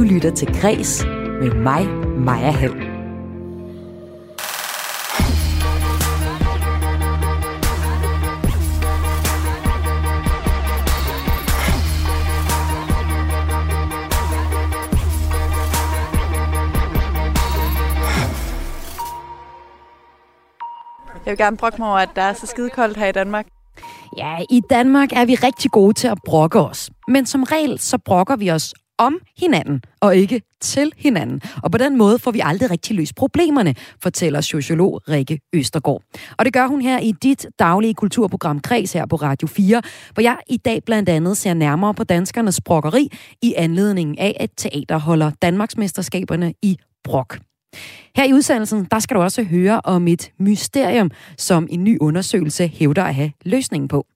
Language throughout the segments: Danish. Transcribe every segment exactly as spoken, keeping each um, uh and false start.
Du lytter til Græs med mig, Maja Hald. Jeg vil gerne brokke mig over, at der er så skidekoldt her i Danmark. Ja, i Danmark er vi rigtig gode til at brokke os. Men som regel, så brokker vi os om hinanden, og ikke til hinanden. Og på den måde får vi aldrig rigtig løst problemerne, fortæller sociolog Rikke Østergaard. Og det gør hun her i dit daglige kulturprogram Kreds her på Radio fire, hvor jeg i dag blandt andet ser nærmere på danskernes brokkeri i anledningen af, at teater holder Danmarksmesterskaberne i brok. Her i udsendelsen, der skal du også høre om et mysterium, som en ny undersøgelse hævder at have løsningen på.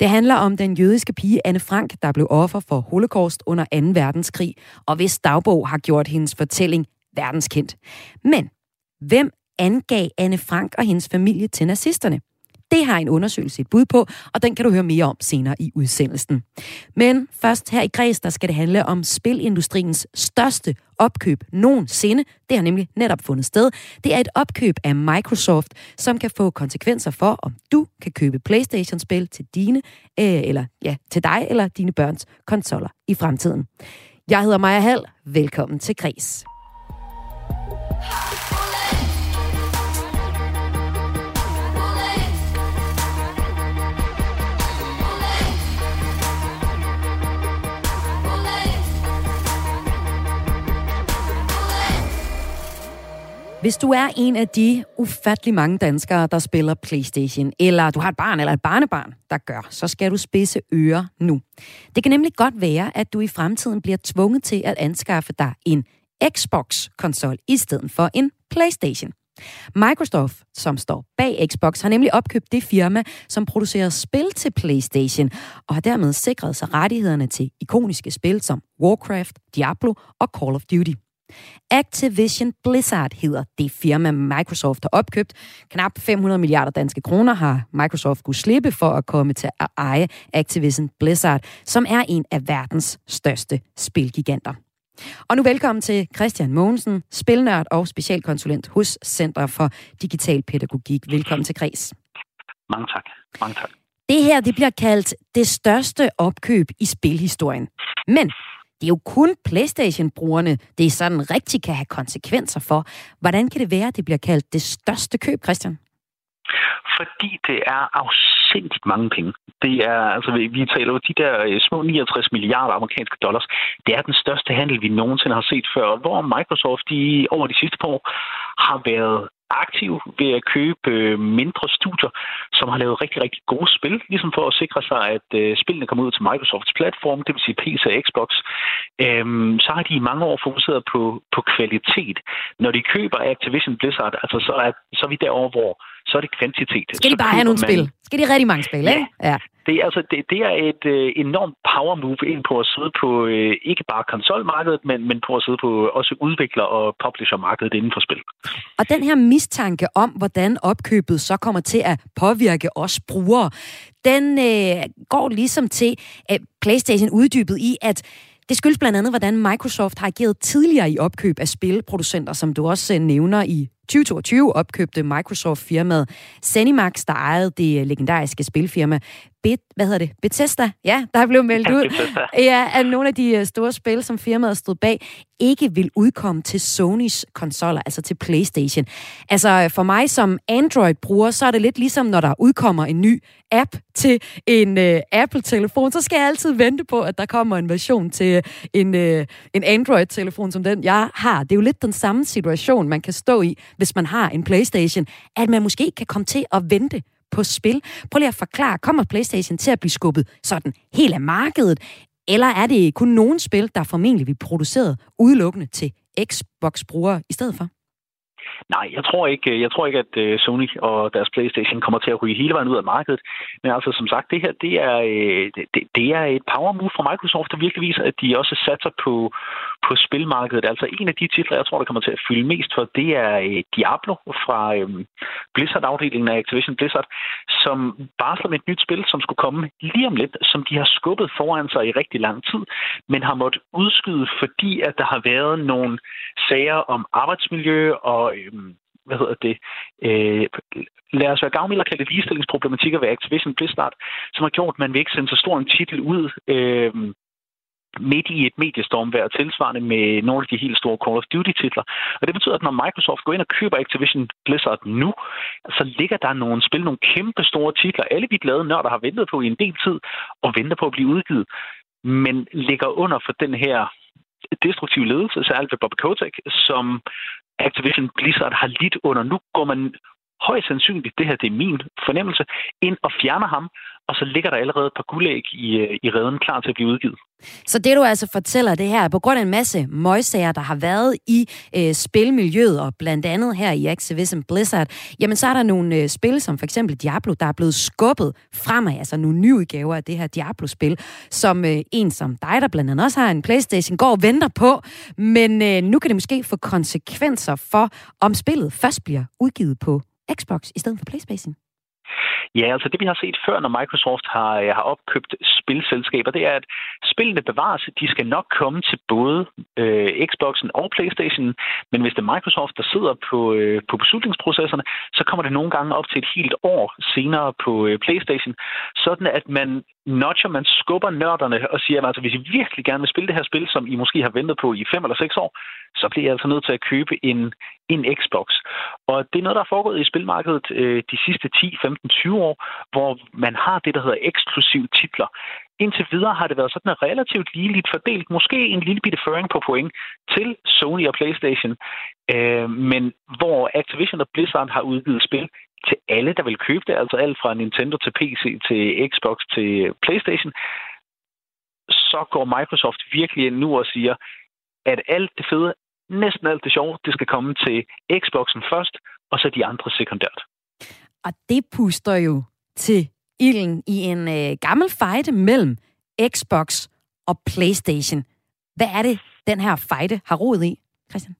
Det handler om den jødiske pige Anne Frank, der blev offer for Holocaust under anden verdenskrig, og hvis dagbog har gjort hendes fortælling verdenskendt. Men hvem angav Anne Frank og hendes familie til nazisterne? Det har en undersøgelse et bud på, og den kan du høre mere om senere i udsendelsen. Men først her i Græs, der skal det handle om spilindustriens største opkøb nogensinde. Det har nemlig netop fundet sted. Det er et opkøb af Microsoft, som kan få konsekvenser for, om du kan købe PlayStation-spil til dine, øh, eller ja, til dig eller dine børns konsoller i fremtiden. Jeg hedder Maja Hald. Velkommen til Græs. Hvis du er en af de ufattelig mange danskere, der spiller PlayStation, eller du har et barn eller et barnebarn, der gør, så skal du spidse ører nu. Det kan nemlig godt være, at du i fremtiden bliver tvunget til at anskaffe dig en Xbox-konsol i stedet for en PlayStation. Microsoft, som står bag Xbox, har nemlig opkøbt det firma, som producerer spil til PlayStation, og har dermed sikret sig rettighederne til ikoniske spil som Warcraft, Diablo og Call of Duty. Activision Blizzard hedder det firma, Microsoft har opkøbt. Knap fem hundrede milliarder danske kroner har Microsoft kunne slippe for at komme til at eje Activision Blizzard, som er en af verdens største spilgiganter. Og nu velkommen til Christian Mogensen, spilnørd og specialkonsulent hos Center for Digital Pædagogik. Velkommen til Kreds. Mange tak. Mange tak. Det her det bliver kaldt det største opkøb i spilhistorien. Men det er jo kun PlayStation-brugerne, det sådan rigtig kan have konsekvenser for. Hvordan kan det være, at det bliver kaldt det største køb, Christian? Fordi det er afsindigt mange penge. Det er, altså, vi taler jo de der små niogtres milliarder amerikanske dollars. Det er den største handel, vi nogensinde har set før, hvor Microsoft de, over de sidste par år har været aktiv ved at købe mindre studier, som har lavet rigtig, rigtig gode spil, ligesom for at sikre sig, at spillene kommer ud til Microsofts platform, det vil sige P C og Xbox. Øhm, så har de i mange år fokuseret på, på kvalitet. Når de køber Activision Blizzard, altså, så, er, så er vi derovre, hvor så er det kvantitet. Skal de bare have nogle man... spil? Skal de rigtig mange spil, ja, ikke? Ja. Det er, altså, det, det er et øh, enormt power move ind på at sidde på øh, ikke bare konsolmarkedet, men, men på at sidde på også udvikler- og publishermarkedet inden for spil. Og den her mistanke om, hvordan opkøbet så kommer til at påvirke os brugere, den øh, går ligesom til øh, PlayStation uddybet i, at det skyldes blandt andet, hvordan Microsoft har ageret tidligere i opkøb af spilproducenter, som du også nævner i tyve tyve-to opkøbte Microsoft firmaet Zenimax, der ejede det legendariske spilfirma Bet, hvad hedder det? Bethesda. Ja, der blev meldt ud ja, at nogle af de store spil, som firmaet stod bag, ikke vil udkomme til Sonys konsoller, altså til PlayStation. Altså for mig som Android-bruger, så er det lidt ligesom, når der udkommer en ny app til en øh, Apple-telefon, så skal jeg altid vente på, at der kommer en version til en, øh, en Android-telefon som den, jeg har. Det er jo lidt den samme situation, man kan stå i, hvis man har en PlayStation, at man måske kan komme til at vente på spil. Prøv lige at forklare, kommer PlayStation til at blive skubbet sådan helt af markedet, eller er det kun nogle spil, der formentlig bliver produceret udelukkende til Xbox-brugere i stedet for? Nej, jeg tror ikke, jeg tror ikke, at Sony og deres PlayStation kommer til at ryge hele vejen ud af markedet. Men altså, som sagt, det her, det er, det, det er et power move fra Microsoft, der virkelig viser, at de også satser på, på spilmarkedet. Altså, en af de titler, jeg tror, der kommer til at fylde mest for, det er Diablo fra øhm, Blizzard-afdelingen af Activision Blizzard, som barsler med et nyt spil, som skulle komme lige om lidt, som de har skubbet foran sig i rigtig lang tid, men har måttet udskyde, fordi at der har været nogle sager om arbejdsmiljø og øhm, hvad hedder det, øh, lad os være gavmild og kalde ligestillingsproblematikker ved Activision Blizzard, som har gjort, at man vil ikke sende så stor en titel ud øh, midt i et mediestormvær, tilsvarende med nogle af de helt store Call of Duty-titler. Og det betyder, at når Microsoft går ind og køber Activision Blizzard nu, så ligger der nogle spil, nogle kæmpe store titler, alle vi glade nørder har ventet på i en del tid, og venter på at blive udgivet, men ligger under for den her destruktive ledelse, særligt ved Bobby Kotick, som Activision Blizzard har lidt under. Nu går man højst sandsynligt, det her det er min fornemmelse, ind og fjerner ham, og så ligger der allerede et par guldæg i, i reden klar til at blive udgivet. Så det, du altså fortæller, det her, på grund af en masse møgsager, der har været i øh, spilmiljøet, og blandt andet her i Activision Blizzard, jamen så er der nogle øh, spil, som for eksempel Diablo, der er blevet skubbet fremad, altså nogle nye udgaver af det her Diablo-spil, som øh, en som dig, der blandt andet også har en PlayStation, går og venter på, men øh, nu kan det måske få konsekvenser for, om spillet først bliver udgivet på Xbox i stedet for PlayStation. Ja, altså det vi har set før, når Microsoft har, har opkøbt spilselskaber, det er, at spillene bevares. De skal nok komme til både øh, Xboxen og PlayStation, men hvis det er Microsoft, der sidder på, øh, på beslutningsprocesserne, så kommer det nogle gange op til et helt år senere på øh, PlayStation, sådan at man notcher, man skubber nørderne og siger, at altså, hvis I virkelig gerne vil spille det her spil, som I måske har ventet på i fem eller seks år, så bliver I altså nødt til at købe en, en Xbox. Og det er noget, der er foregået i spilmarkedet øh, de sidste ti, femten, tyve år, hvor man har det, der hedder eksklusive titler. Indtil videre har det været sådan relativt ligeligt fordelt, måske en lille bitte føring på point til Sony og PlayStation, øh, men hvor Activision og Blizzard har udgivet spil til alle, der vil købe det, altså alt fra Nintendo til P C til Xbox til PlayStation, så går Microsoft virkelig ind nu og siger, at alt det fede, næsten alt det sjove, det skal komme til Xboxen først, og så de andre sekundært. Og det puster jo til ilden i en øh, gammel fejde mellem Xbox og PlayStation. Hvad er det, den her fejde har rodet i, Christian?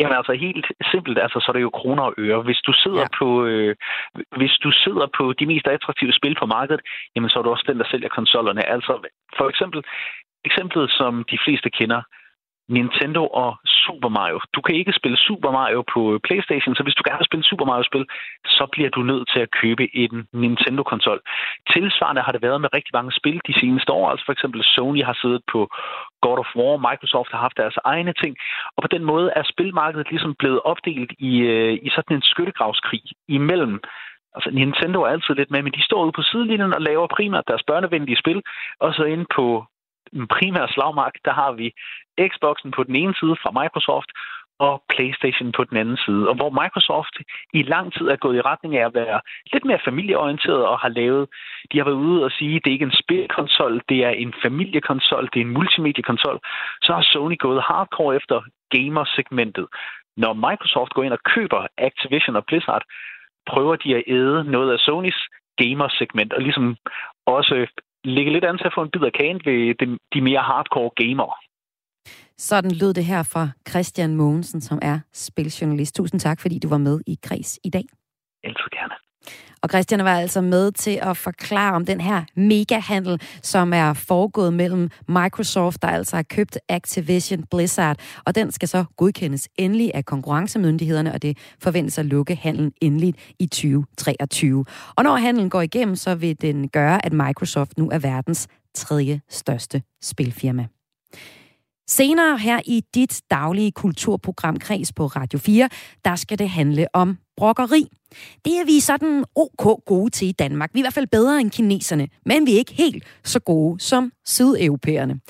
Jamen altså helt simpelt, altså så er det jo kroner og øre. Hvis du sidder ja. på øh, hvis du sidder på de mest attraktive spil på markedet, jamen så er du også den, der sælger konsollerne. Altså for eksempel eksemplet, som de fleste kender, Nintendo og Super Mario. Du kan ikke spille Super Mario på PlayStation, så hvis du gerne vil spille Super Mario-spil, så bliver du nødt til at købe en Nintendo-konsol. Tilsvarende har det været med rigtig mange spil de seneste år. Altså for eksempel Sony har siddet på God of War, Microsoft har haft deres egne ting, og på den måde er spilmarkedet ligesom blevet opdelt i, i sådan en skyttegravskrig imellem. Altså, Nintendo er altid lidt med, men de står ude på sidelinjen og laver primært deres børnevenlige spil, og så inde på den primære slagmark, der har vi Xboxen på den ene side fra Microsoft og PlayStation på den anden side. Og hvor Microsoft i lang tid er gået i retning af at være lidt mere familieorienteret og har lavet, de har været ude og sige, at det ikke er en spilkonsol, det er en familiekonsol, det er en multimediekonsol, så har Sony gået hardcore efter gamersegmentet. Når Microsoft går ind og køber Activision og Blizzard, prøver de at æde noget af Sonys gamersegment og ligesom også ligge lidt an til at få en bid af kagen ved de mere hardcore gamere. Sådan lød det her fra Christian Mogensen, som er spiljournalist. Tusind tak, fordi du var med i Græs i dag. Altid gerne. Og Christian var altså med til at forklare om den her megahandel, som er foregået mellem Microsoft, der altså har købt Activision Blizzard, og den skal så godkendes endelig af konkurrencemyndighederne, og det forventes at lukke handlen endeligt i tyve treogtyve. Og når handlen går igennem, så vil den gøre, at Microsoft nu er verdens tredje største spilfirma. Senere her i dit daglige kulturprogram Kreds på Radio fire, der skal det handle om brokkeri. Det er vi sådan ok gode til i Danmark. Vi er i hvert fald bedre end kineserne, men vi er ikke helt så gode som sydeuropæerne.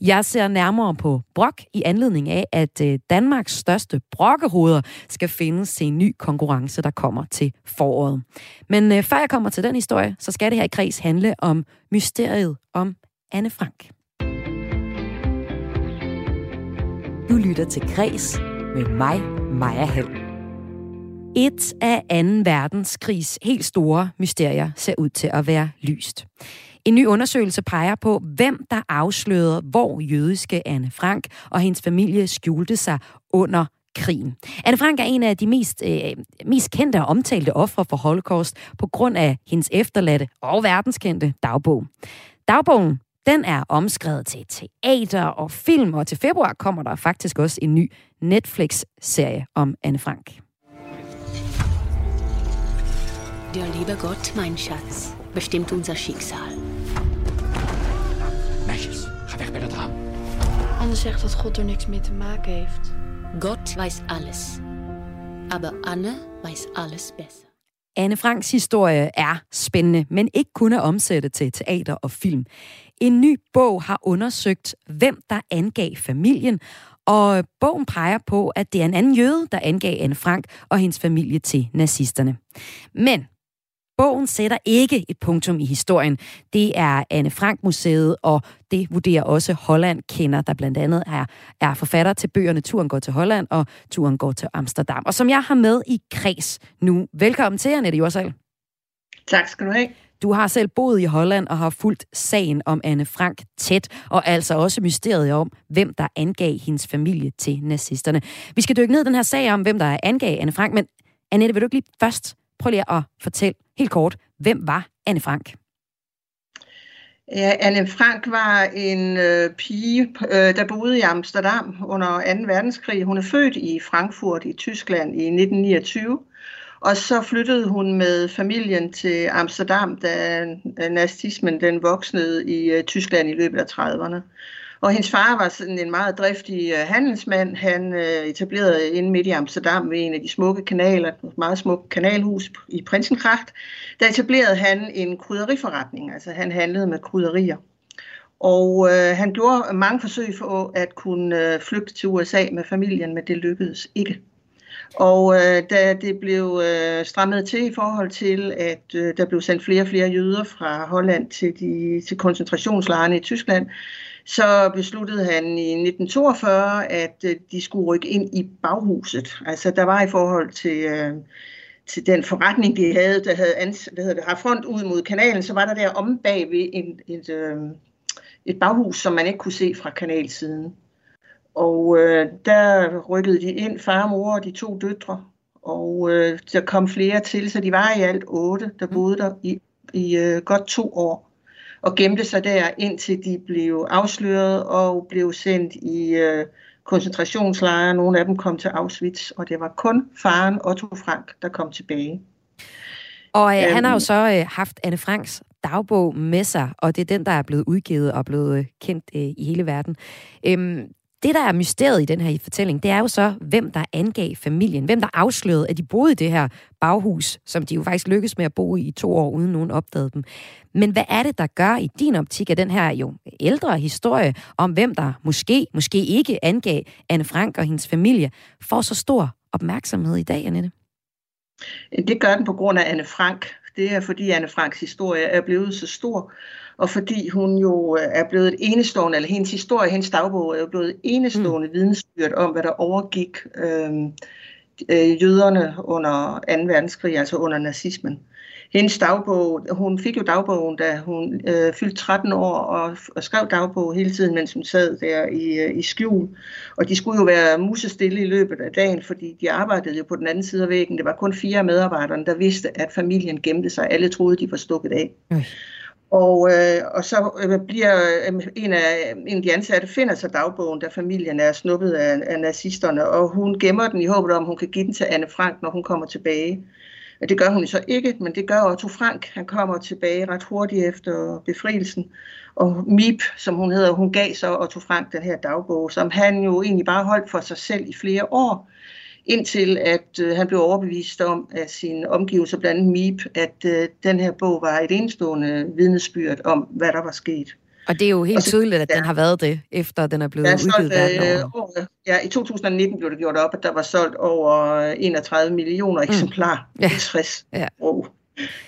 Jeg ser nærmere på brok i anledning af, at Danmarks største brokkehoveder skal findes til en ny konkurrence, der kommer til foråret. Men før jeg kommer til den historie, så skal det her i Kreds handle om mysteriet om Anne Frank. Du lytter til Græs med mig, Maja Hald. Et af anden verdenskrigs helt store mysterier ser ud til at være lyst. En ny undersøgelse peger på, hvem der afslørede, hvor jødiske Anne Frank og hendes familie skjulte sig under krigen. Anne Frank er en af de mest, øh, mest kendte og omtalte ofre for Holocaust på grund af hendes efterladte og verdenskendte dagbog. Dagbogen, den er omskrevet til teater og film, og til februar kommer der faktisk også en ny Netflix-serie om Anne Frank. Der liebe Gott, mein Schatz, bestimmt unser Schicksal. Meisjes, ga weg bij dat raam. Anne zegt dat God er niks mee te maken heeft. Gott weiß alles, aber Anne weiß alles besser. Anne Franks historie er spændende, men ikke kun at omsætte til teater og film. En ny bog har undersøgt, hvem der angav familien, og bogen peger på, at det er en anden jøde, der angav Anne Frank og hendes familie til nazisterne. Men bogen sætter ikke et punktum i historien. Det er Anne Frank-museet, og det vurderer også Holland kender, der blandt andet er, er forfatter til bøgerne Turen går til Holland og Turen går til Amsterdam. Og som jeg har med i Kreds nu. Velkommen til, Annette Jorsal. Tak skal du have. Du har selv boet i Holland og har fulgt sagen om Anne Frank tæt, og altså også mysteriet om, hvem der angav hendes familie til nazisterne. Vi skal dykke ned i den her sag om, hvem der angav Anne Frank, men Annette, vil du ikke lige først prøv lige at fortælle helt kort, hvem var Anne Frank? Ja, Anne Frank var en øh, pige, øh, der boede i Amsterdam under anden verdenskrig. Hun er født i Frankfurt i Tyskland i nitten niogtyve, og så flyttede hun med familien til Amsterdam, da nazismen den voksede i øh, Tyskland i løbet af trediverne. Og hendes far var sådan en meget driftig handelsmand. Han etablerede inde midt i Amsterdam ved en af de smukke kanaler, et meget smukt kanalhus i Prinsengracht. Der etablerede han en krydderiforretning, altså han handlede med krydderier. Og øh, han gjorde mange forsøg for at kunne flygte til U S A med familien, men det lykkedes ikke. Og øh, da det blev øh, strammet til i forhold til, at øh, der blev sendt flere og flere jøder fra Holland til, de, til koncentrationslejrene i Tyskland, så besluttede han i nitten toogfyrre, at de skulle rykke ind i baghuset. Altså der var i forhold til, øh, til den forretning, de havde, der havde, ans- der havde der front ud mod kanalen, så var der der omme bag ved en, et, øh, et baghus, som man ikke kunne se fra kanalsiden. Og øh, der rykkede de ind, far, mor og de to døtre, og øh, der kom flere til, så de var i alt otte, der boede der i, i øh, godt to år. Og gemte sig der, indtil de blev afsløret og blev sendt i øh, koncentrationslejre. Nogle af dem kom til Auschwitz, og det var kun faren Otto Frank, der kom tilbage. Og øh, æm... han har jo så øh, haft Anne Franks dagbog med sig, og det er den, der er blevet udgivet og blevet øh, kendt øh, i hele verden. Æm, det, der er mysteriet i den her fortælling, det er jo så, hvem der angav familien. Hvem der afslørede, at de boede i det her baghus, som de jo faktisk lykkedes med at bo i i to år, uden nogen opdagede dem. Men hvad er det, der gør i din optik af den her jo ældre historie om, hvem der måske, måske ikke angav Anne Frank og hendes familie, får så stor opmærksomhed i dag, Annette? Det gør den på grund af Anne Frank. Det er, fordi Anne Franks historie er blevet så stor, og fordi hun jo er blevet et enestående, eller hendes historie, hendes dagbog er jo blevet enestående mm. vidnesbyrd om, hvad der overgik øh, jøderne under anden verdenskrig, altså under nazismen. Hendes dagbog, hun fik jo dagbogen, da hun øh, fyldte tretten år, og, og skrev dagbog hele tiden, mens hun sad der i, øh, i skjul. Og de skulle jo være musestille i løbet af dagen, fordi de arbejdede jo på den anden side af væggen. Det var kun fire af medarbejderne, der vidste, at familien gemte sig. Alle troede, de var stukket af. Mm. Og, øh, og så bliver en af, en af de ansatte finder sig dagbogen, da familien er snuppet af, af nazisterne, og hun gemmer den i håbet om, hun kan give den til Anne Frank, når hun kommer tilbage. Det gør hun så ikke, men det gør Otto Frank. Han kommer tilbage ret hurtigt efter befrielsen. Og Mip, som hun hedder, hun gav så Otto Frank den her dagbog, som han jo egentlig bare holdt for sig selv i flere år, indtil at han blev overbevist om af sine omgivelser, blandt andet Mip, at den her bog var et enestående vidnesbyrd om, hvad der var sket. Og det er jo helt så, tydeligt, at ja, den har været det, efter den er blevet er udgivet verden over. Øh, ja, i to tusind nitten blev det gjort op, at der var solgt over enogtredive millioner mm. eksemplarer. Ja. tres ja. Oh.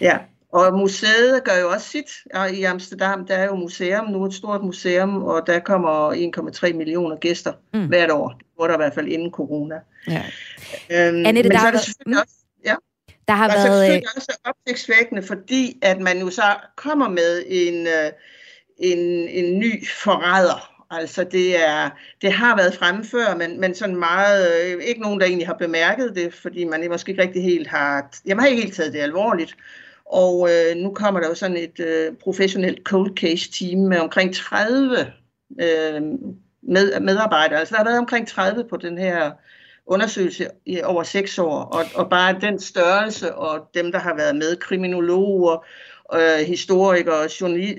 Ja. Og museet gør jo også sit. Og i Amsterdam, der er jo museum, nu et stort museum, og der kommer en komma tre millioner gæster mm. hvert år. Det var der i hvert fald inden corona. Ja. Øhm, Annette, men der så er det selvfølgelig også Der har været... selvfølgelig også opsigtsvækkende, fordi at man nu så kommer med en, en, en ny forræder. Altså det, er, det har været fremme før, men, men sådan meget, øh, ikke nogen, der egentlig har bemærket det, fordi man måske ikke rigtig helt har, jamen har ikke helt taget det alvorligt. Og øh, nu kommer der jo sådan et øh, professionelt cold case team med omkring tredive øh, med, medarbejdere. Altså der har været omkring tredive på den her undersøgelse i over seks år, og, og bare den størrelse og dem, der har været med, kriminologer, Øh, historikere,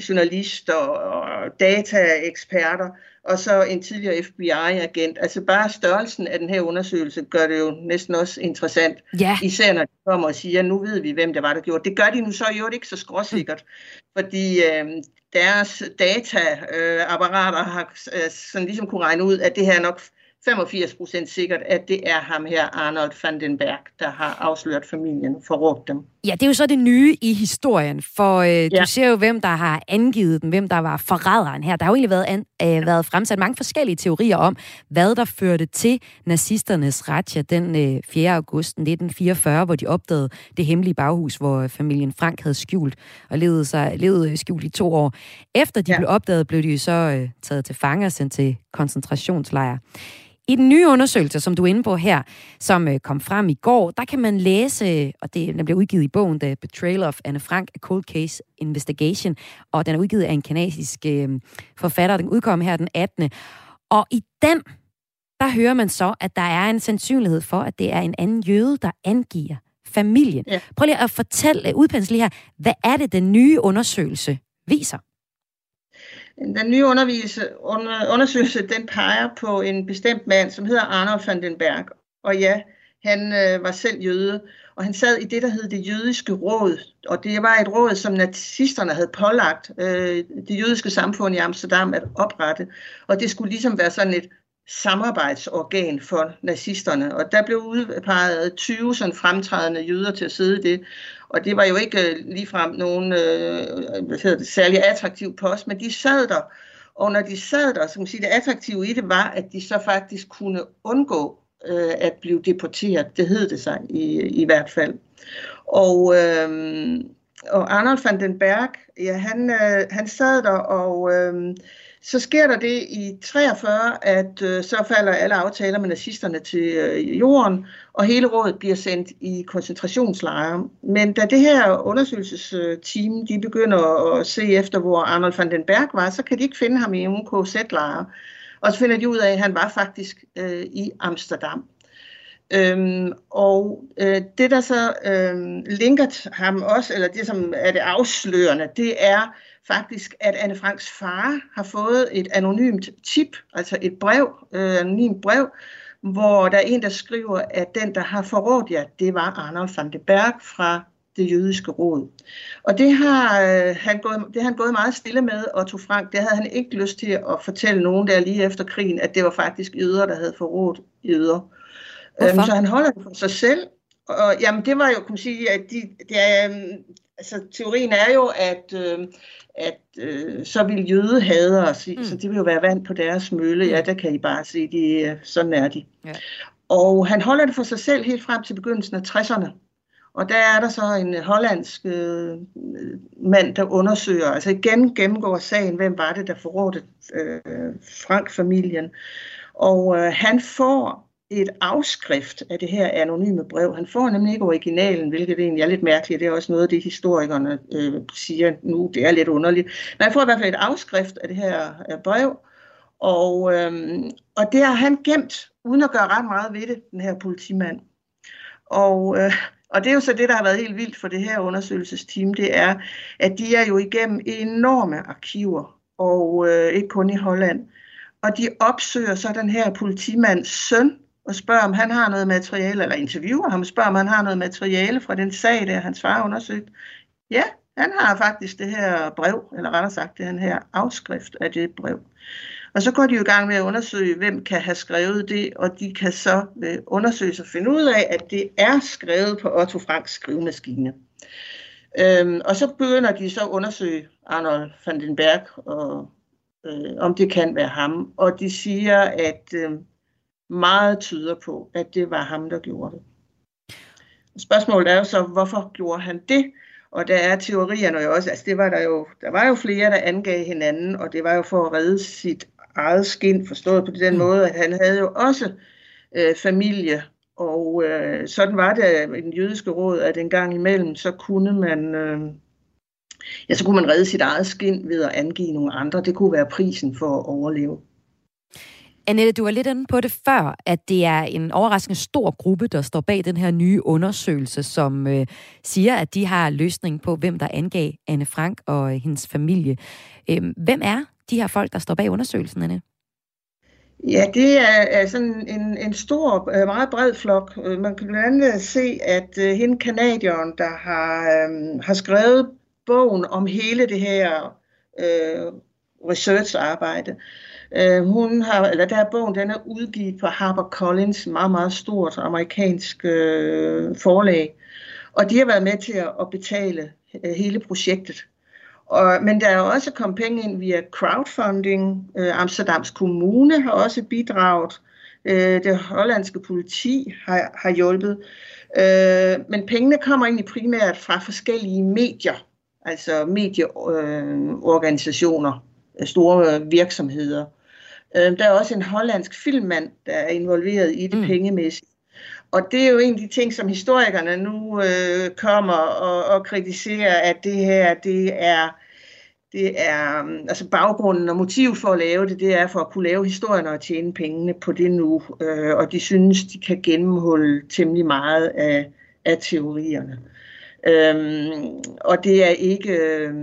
journalister og dataeksperter, og så en tidligere F B I-agent. Altså bare størrelsen af den her undersøgelse gør det jo næsten også interessant. Yeah. Især når de kommer og siger, nu ved vi, hvem det var, der gjorde. Det gør de nu så jo ikke så skråsikkert, fordi øh, deres dataapparater øh, har øh, sådan ligesom kunne regne ud, at det her nok femogfirs procent sikkert, at det er ham her, Arnold van den Bergh, der har afsløret familien og forrådt dem. Ja, det er jo så det nye i historien, for øh, ja. du ser jo, hvem der har angivet dem, hvem der var forræderen her. Der har jo egentlig været, an, øh, været fremsat mange forskellige teorier om, hvad der førte til nazisternes razzia den øh, fjerde august nitten fireogfyrre, hvor de opdagede det hemmelige baghus, hvor familien Frank havde skjult og levet, sig, levet skjult i to år. Efter de ja. blev opdaget, blev de så øh, taget til fange og sendt til koncentrationslejre. I den nye undersøgelse, som du er inde på her, som kom frem i går, der kan man læse, og det, den bliver udgivet i bogen The Betrayal of Anne Frank, A Cold Case Investigation, og den er udgivet af en kanadisk øh, forfatter, den udkom her den attende Og i den, der hører man så, at der er en sandsynlighed for, at det er en anden jøde, der angiver familien. Ja. Prøv lige at fortælle, udpensle lige her, hvad er det, den nye undersøgelse viser? Den nye undersøgelse, den peger på en bestemt mand, som hedder Arnold van den Bergh. Og ja, han øh, var selv jøde, og han sad i det, der hed det jødiske råd. Og det var et råd, som nazisterne havde pålagt øh, det jødiske samfund i Amsterdam at oprette. Og det skulle ligesom være sådan et samarbejdsorgan for nazisterne. Og der blev udpeget tyve sådan fremtrædende jøder til at sidde i det. Og det var jo ikke ligefrem nogen øh, det, særlig attraktiv post, men de sad der. Og når de sad der, så kan man sige, det attraktive i det var, at de så faktisk kunne undgå øh, at blive deporteret. Det hed det sig i, i hvert fald. Og, øh, og Arnold van den Bergh, ja, han, øh, han sad der, og øh, så sker der det i treogfyrre, at øh, så falder alle aftaler med nazisterne til øh, jorden, og hele rådet bliver sendt i koncentrationslejre. Men da det her undersøgelsesteam, de begynder at se efter, hvor Arnold van den Bergh var, så kan de ikke finde ham i U K Z-lejre. Og så finder de ud af, at han var faktisk øh, i Amsterdam. Øhm, og øh, det, der så øh, linker ham også, eller det, som er det afslørende, det er faktisk, at Anne Franks far har fået et anonymt tip, altså et brev, øh, anonymt brev, hvor der er en, der skriver, at den, der har forrådt jer, det var Arnold van den Bergh fra det jødiske råd. Og det har, øh, han gået, det har han gået meget stille med, Otto Frank. Det havde han ikke lyst til at fortælle nogen der lige efter krigen, at det var faktisk jøder, der havde forrådt jøder. Øhm, så han holder det for sig selv. Og, jamen, det var jo, kunne man sige, at de... de øh, altså, teorien er jo, at, øh, at øh, så vil jødehadere sige, mm. så det vil jo være vand på deres mølle. Ja, der kan I bare se, de, sådan er de. Ja. Og han holder det for sig selv helt frem til begyndelsen af tresserne. Og der er der så en hollandsk øh, mand, der undersøger, altså igen gennemgår sagen, hvem var det, der forrådte øh, Frank-familien. Og øh, han får et afskrift af det her anonyme brev. Han får nemlig ikke originalen, hvilket egentlig er lidt mærkeligt. Det er også noget af det, historikerne øh, siger nu. Det er lidt underligt. Men han får i hvert fald et afskrift af det her øh, brev. Og, øh, og det har han gemt, uden at gøre ret meget ved det, den her politimand. Og, øh, og det er jo så det, der har været helt vildt for det her undersøgelsesteam. Det er, at de er jo igennem enorme arkiver. Og øh, ikke kun i Holland. Og de opsøger så den her politimands søn og spørger, om han har noget materiale, eller interviewer ham, spørger, om han har noget materiale fra den sag, der hans far undersøgte. Ja, han har faktisk det her brev, eller rettere sagt, den her afskrift af det brev. Og så går de jo i gang med at undersøge, hvem kan have skrevet det, og de kan så undersøge og finde ud af, at det er skrevet på Otto Franks skrivemaskine. Øhm, og så begynder de så at undersøge Arnold van den Bergh, og, øh, om det kan være ham. Og de siger, at... Øh, meget tyder på, at det var ham, der gjorde det. Spørgsmålet er jo så, hvorfor gjorde han det? Og der er teorierne jo også, altså det var der jo, der var jo flere, der angav hinanden, og det var jo for at redde sit eget skind, forstået på den måde, at han havde jo også øh, familie, og øh, sådan var det i den jødiske råd, at en gang imellem, så kunne man, øh, ja, så kunne man redde sit eget skind ved at angive nogle andre. Det kunne være prisen for at overleve. Annette, du var lidt inde på det før, at det er en overraskende stor gruppe, der står bag den her nye undersøgelse, som øh, siger, at de har løsning på, hvem der angav Anne Frank og øh, hendes familie. Øh, hvem er de her folk, der står bag undersøgelsen, Anne? Ja, det er, er sådan en, en stor, meget bred flok. Man kan blandt andet se, at øh, hende kanadieren, der har, øh, har skrevet bogen om hele det her øh, researcharbejde, hun har, eller der er bogen, den er udgivet på HarperCollins, meget, meget stort amerikansk øh, forlag. Og de har været med til at, at betale øh, hele projektet. Og, men der er også kommet penge ind via crowdfunding. Øh, Amsterdams Kommune har også bidraget. Øh, det hollandske politi har, har hjulpet. Øh, men pengene kommer egentlig primært fra forskellige medier, altså medieorganisationer, øh, store virksomheder. Der er også en hollandsk filmmand, der er involveret i det mm. pengemæssigt. Og det er jo en af de ting, som historikerne nu øh, kommer og, og kritiserer, at det her, det er, det er, altså baggrunden og motiv for at lave det, det er for at kunne lave historien og tjene pengene på det nu. Øh, og de synes, de kan gennemholde temmelig meget af, af teorierne. Øh, og det er ikke, øh,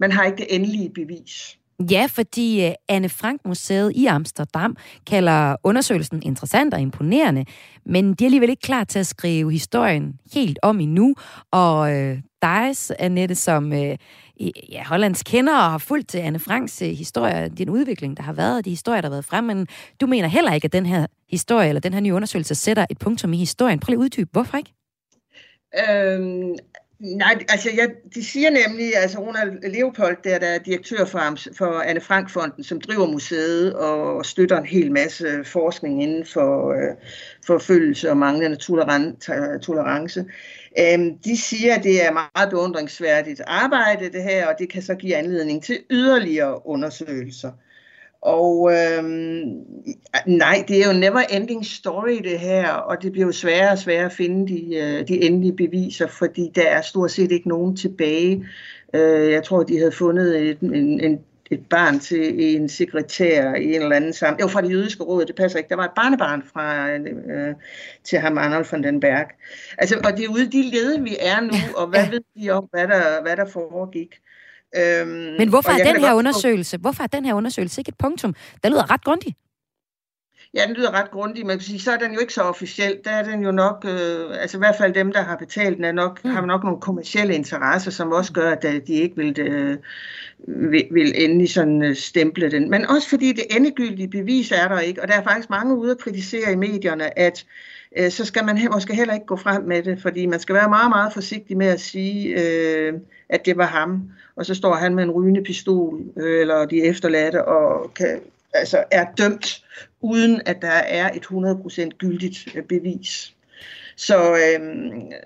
man har ikke det endelige bevis. Ja, fordi Anne Frank-museet i Amsterdam kalder undersøgelsen interessant og imponerende, men de er alligevel ikke klar til at skrive historien helt om endnu. Og øh, Dias, Annette, som øh, ja, Hollands kender og har fulgt Anne Franks øh, historie, den udvikling, der har været, og de historier, der har været frem, men du mener heller ikke, at den her historie eller den her nye undersøgelse sætter et punktum i historien. Prøv lige at uddybe, hvorfor ikke? Øhm Nej, altså jeg, de siger nemlig, altså Ronald Leopold, der, der er direktør for, for Anne Frank-fonden, som driver museet og støtter en hel masse forskning inden for øh, forfølgelse og manglende tolerance. Øhm, de siger, at det er meget beundringsværdigt arbejde det her, og det kan så give anledning til yderligere undersøgelser. Og øhm, nej, det er jo never ending story det her, og det bliver jo sværere og sværere at finde de, de endelige beviser, fordi der er stort set ikke nogen tilbage. Øh, jeg tror, de havde fundet et, en, en, et barn til en sekretær i en eller anden sammenhæng. Jo, fra det jødiske råd, det passer ikke. Der var et barnebarn fra, øh, til ham, Arnold van den Bergh. Altså, og det er ude de lede, vi er nu, og hvad ved de om, hvad der, hvad der foregik? Øhm, Men hvorfor er, den her undersøgelse, hvorfor er den her undersøgelse ikke et punktum? Den lyder ret grundig. Ja, den lyder ret grundig, men så er den jo ikke så officiel. Der er den jo nok, øh, altså i hvert fald dem, der har betalt den, er nok, mm. har nok nogle kommercielle interesser, som også gør, at de ikke vil, øh, vil, vil endelig sådan stemple den. Men også fordi det endegyldige bevis er der ikke, og der er faktisk mange ude at kritisere i medierne, at øh, så skal man måske heller ikke gå frem med det, fordi man skal være meget, meget forsigtig med at sige, øh, at det var ham. Og så står han med en rygende pistol, øh, eller de efterladte, og kan, altså er dømt, uden at der er et hundrede procent gyldigt øh, bevis. Så øh,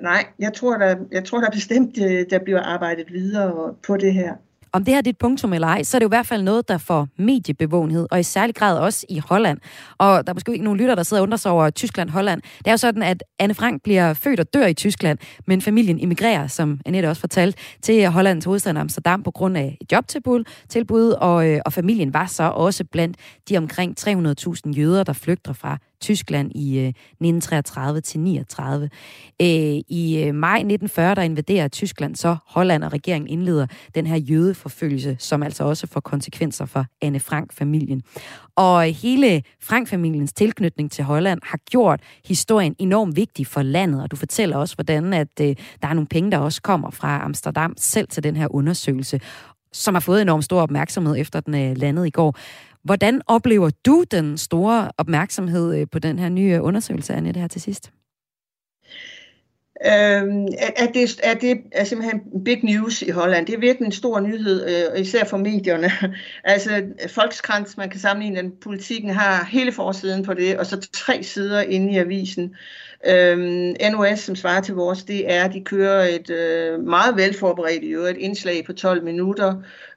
nej, jeg tror, der, jeg tror, der bestemt, øh, der bliver arbejdet videre på det her. Om det her er et punktum eller ej, så er det jo i hvert fald noget, der får mediebevågenhed, og i særlig grad også i Holland. Og der er måske ikke nogen lytter, der sidder og undrer sig over Tyskland-Holland. Det er jo sådan, at Anne Frank bliver født og dør i Tyskland, men familien emigrerer, som Annette også fortalte, til Hollands hovedstad Amsterdam på grund af et jobtilbud, og, og familien var så også blandt de omkring tre hundrede tusind jøder, der flygter fra Tyskland i øh, nitten treogtredive til niogtredive. Øh, I øh, maj nitten fyrre, der invaderer Tyskland så Holland, og regeringen indleder den her jødeforfølgelse, som altså også får konsekvenser for Anne Frank-familien. Og hele Frank-familiens tilknytning til Holland har gjort historien enormt vigtig for landet, og du fortæller også, hvordan at, øh, der er nogle penge, der også kommer fra Amsterdam selv til den her undersøgelse, som har fået enormt stor opmærksomhed efter den øh, landede i går. Hvordan oplever du den store opmærksomhed på den her nye undersøgelse, Annette, her til sidst? Øhm, at det, at det er simpelthen big news i Holland. Det er virkelig en stor nyhed, øh, især for medierne. Altså, Volkskrant, man kan sammenligne den, politikken har hele forsiden på det, og så tre sider inde i avisen. Øhm, N O S, som svarer til vores, det er, de kører et øh, meget velforberedt jo, et indslag på tolv minutter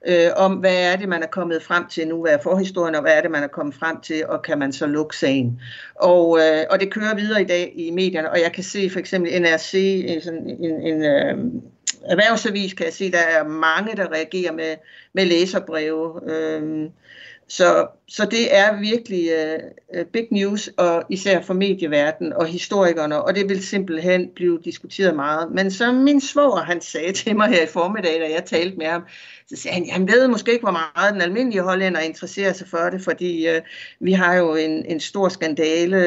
øh, om, hvad er det, man er kommet frem til nu, hvad er forhistorien, og hvad er det, man er kommet frem til, og kan man så lukke sagen. Og, øh, og det kører videre i dag i medierne, og jeg kan se for eksempel N R C, en, en, en øh, erhvervsavis, kan jeg se, der er mange, der reagerer med, med læserbreve. Øh, Så, så det er virkelig uh, big news, og især for medieverdenen og historikerne, og det vil simpelthen blive diskuteret meget. Men som min svoger, han sagde til mig her i formiddag, da jeg talte med ham, så sagde han, han ved måske ikke, hvor meget den almindelige hollænder interesserer sig for det, fordi uh, vi har jo en, en stor skandale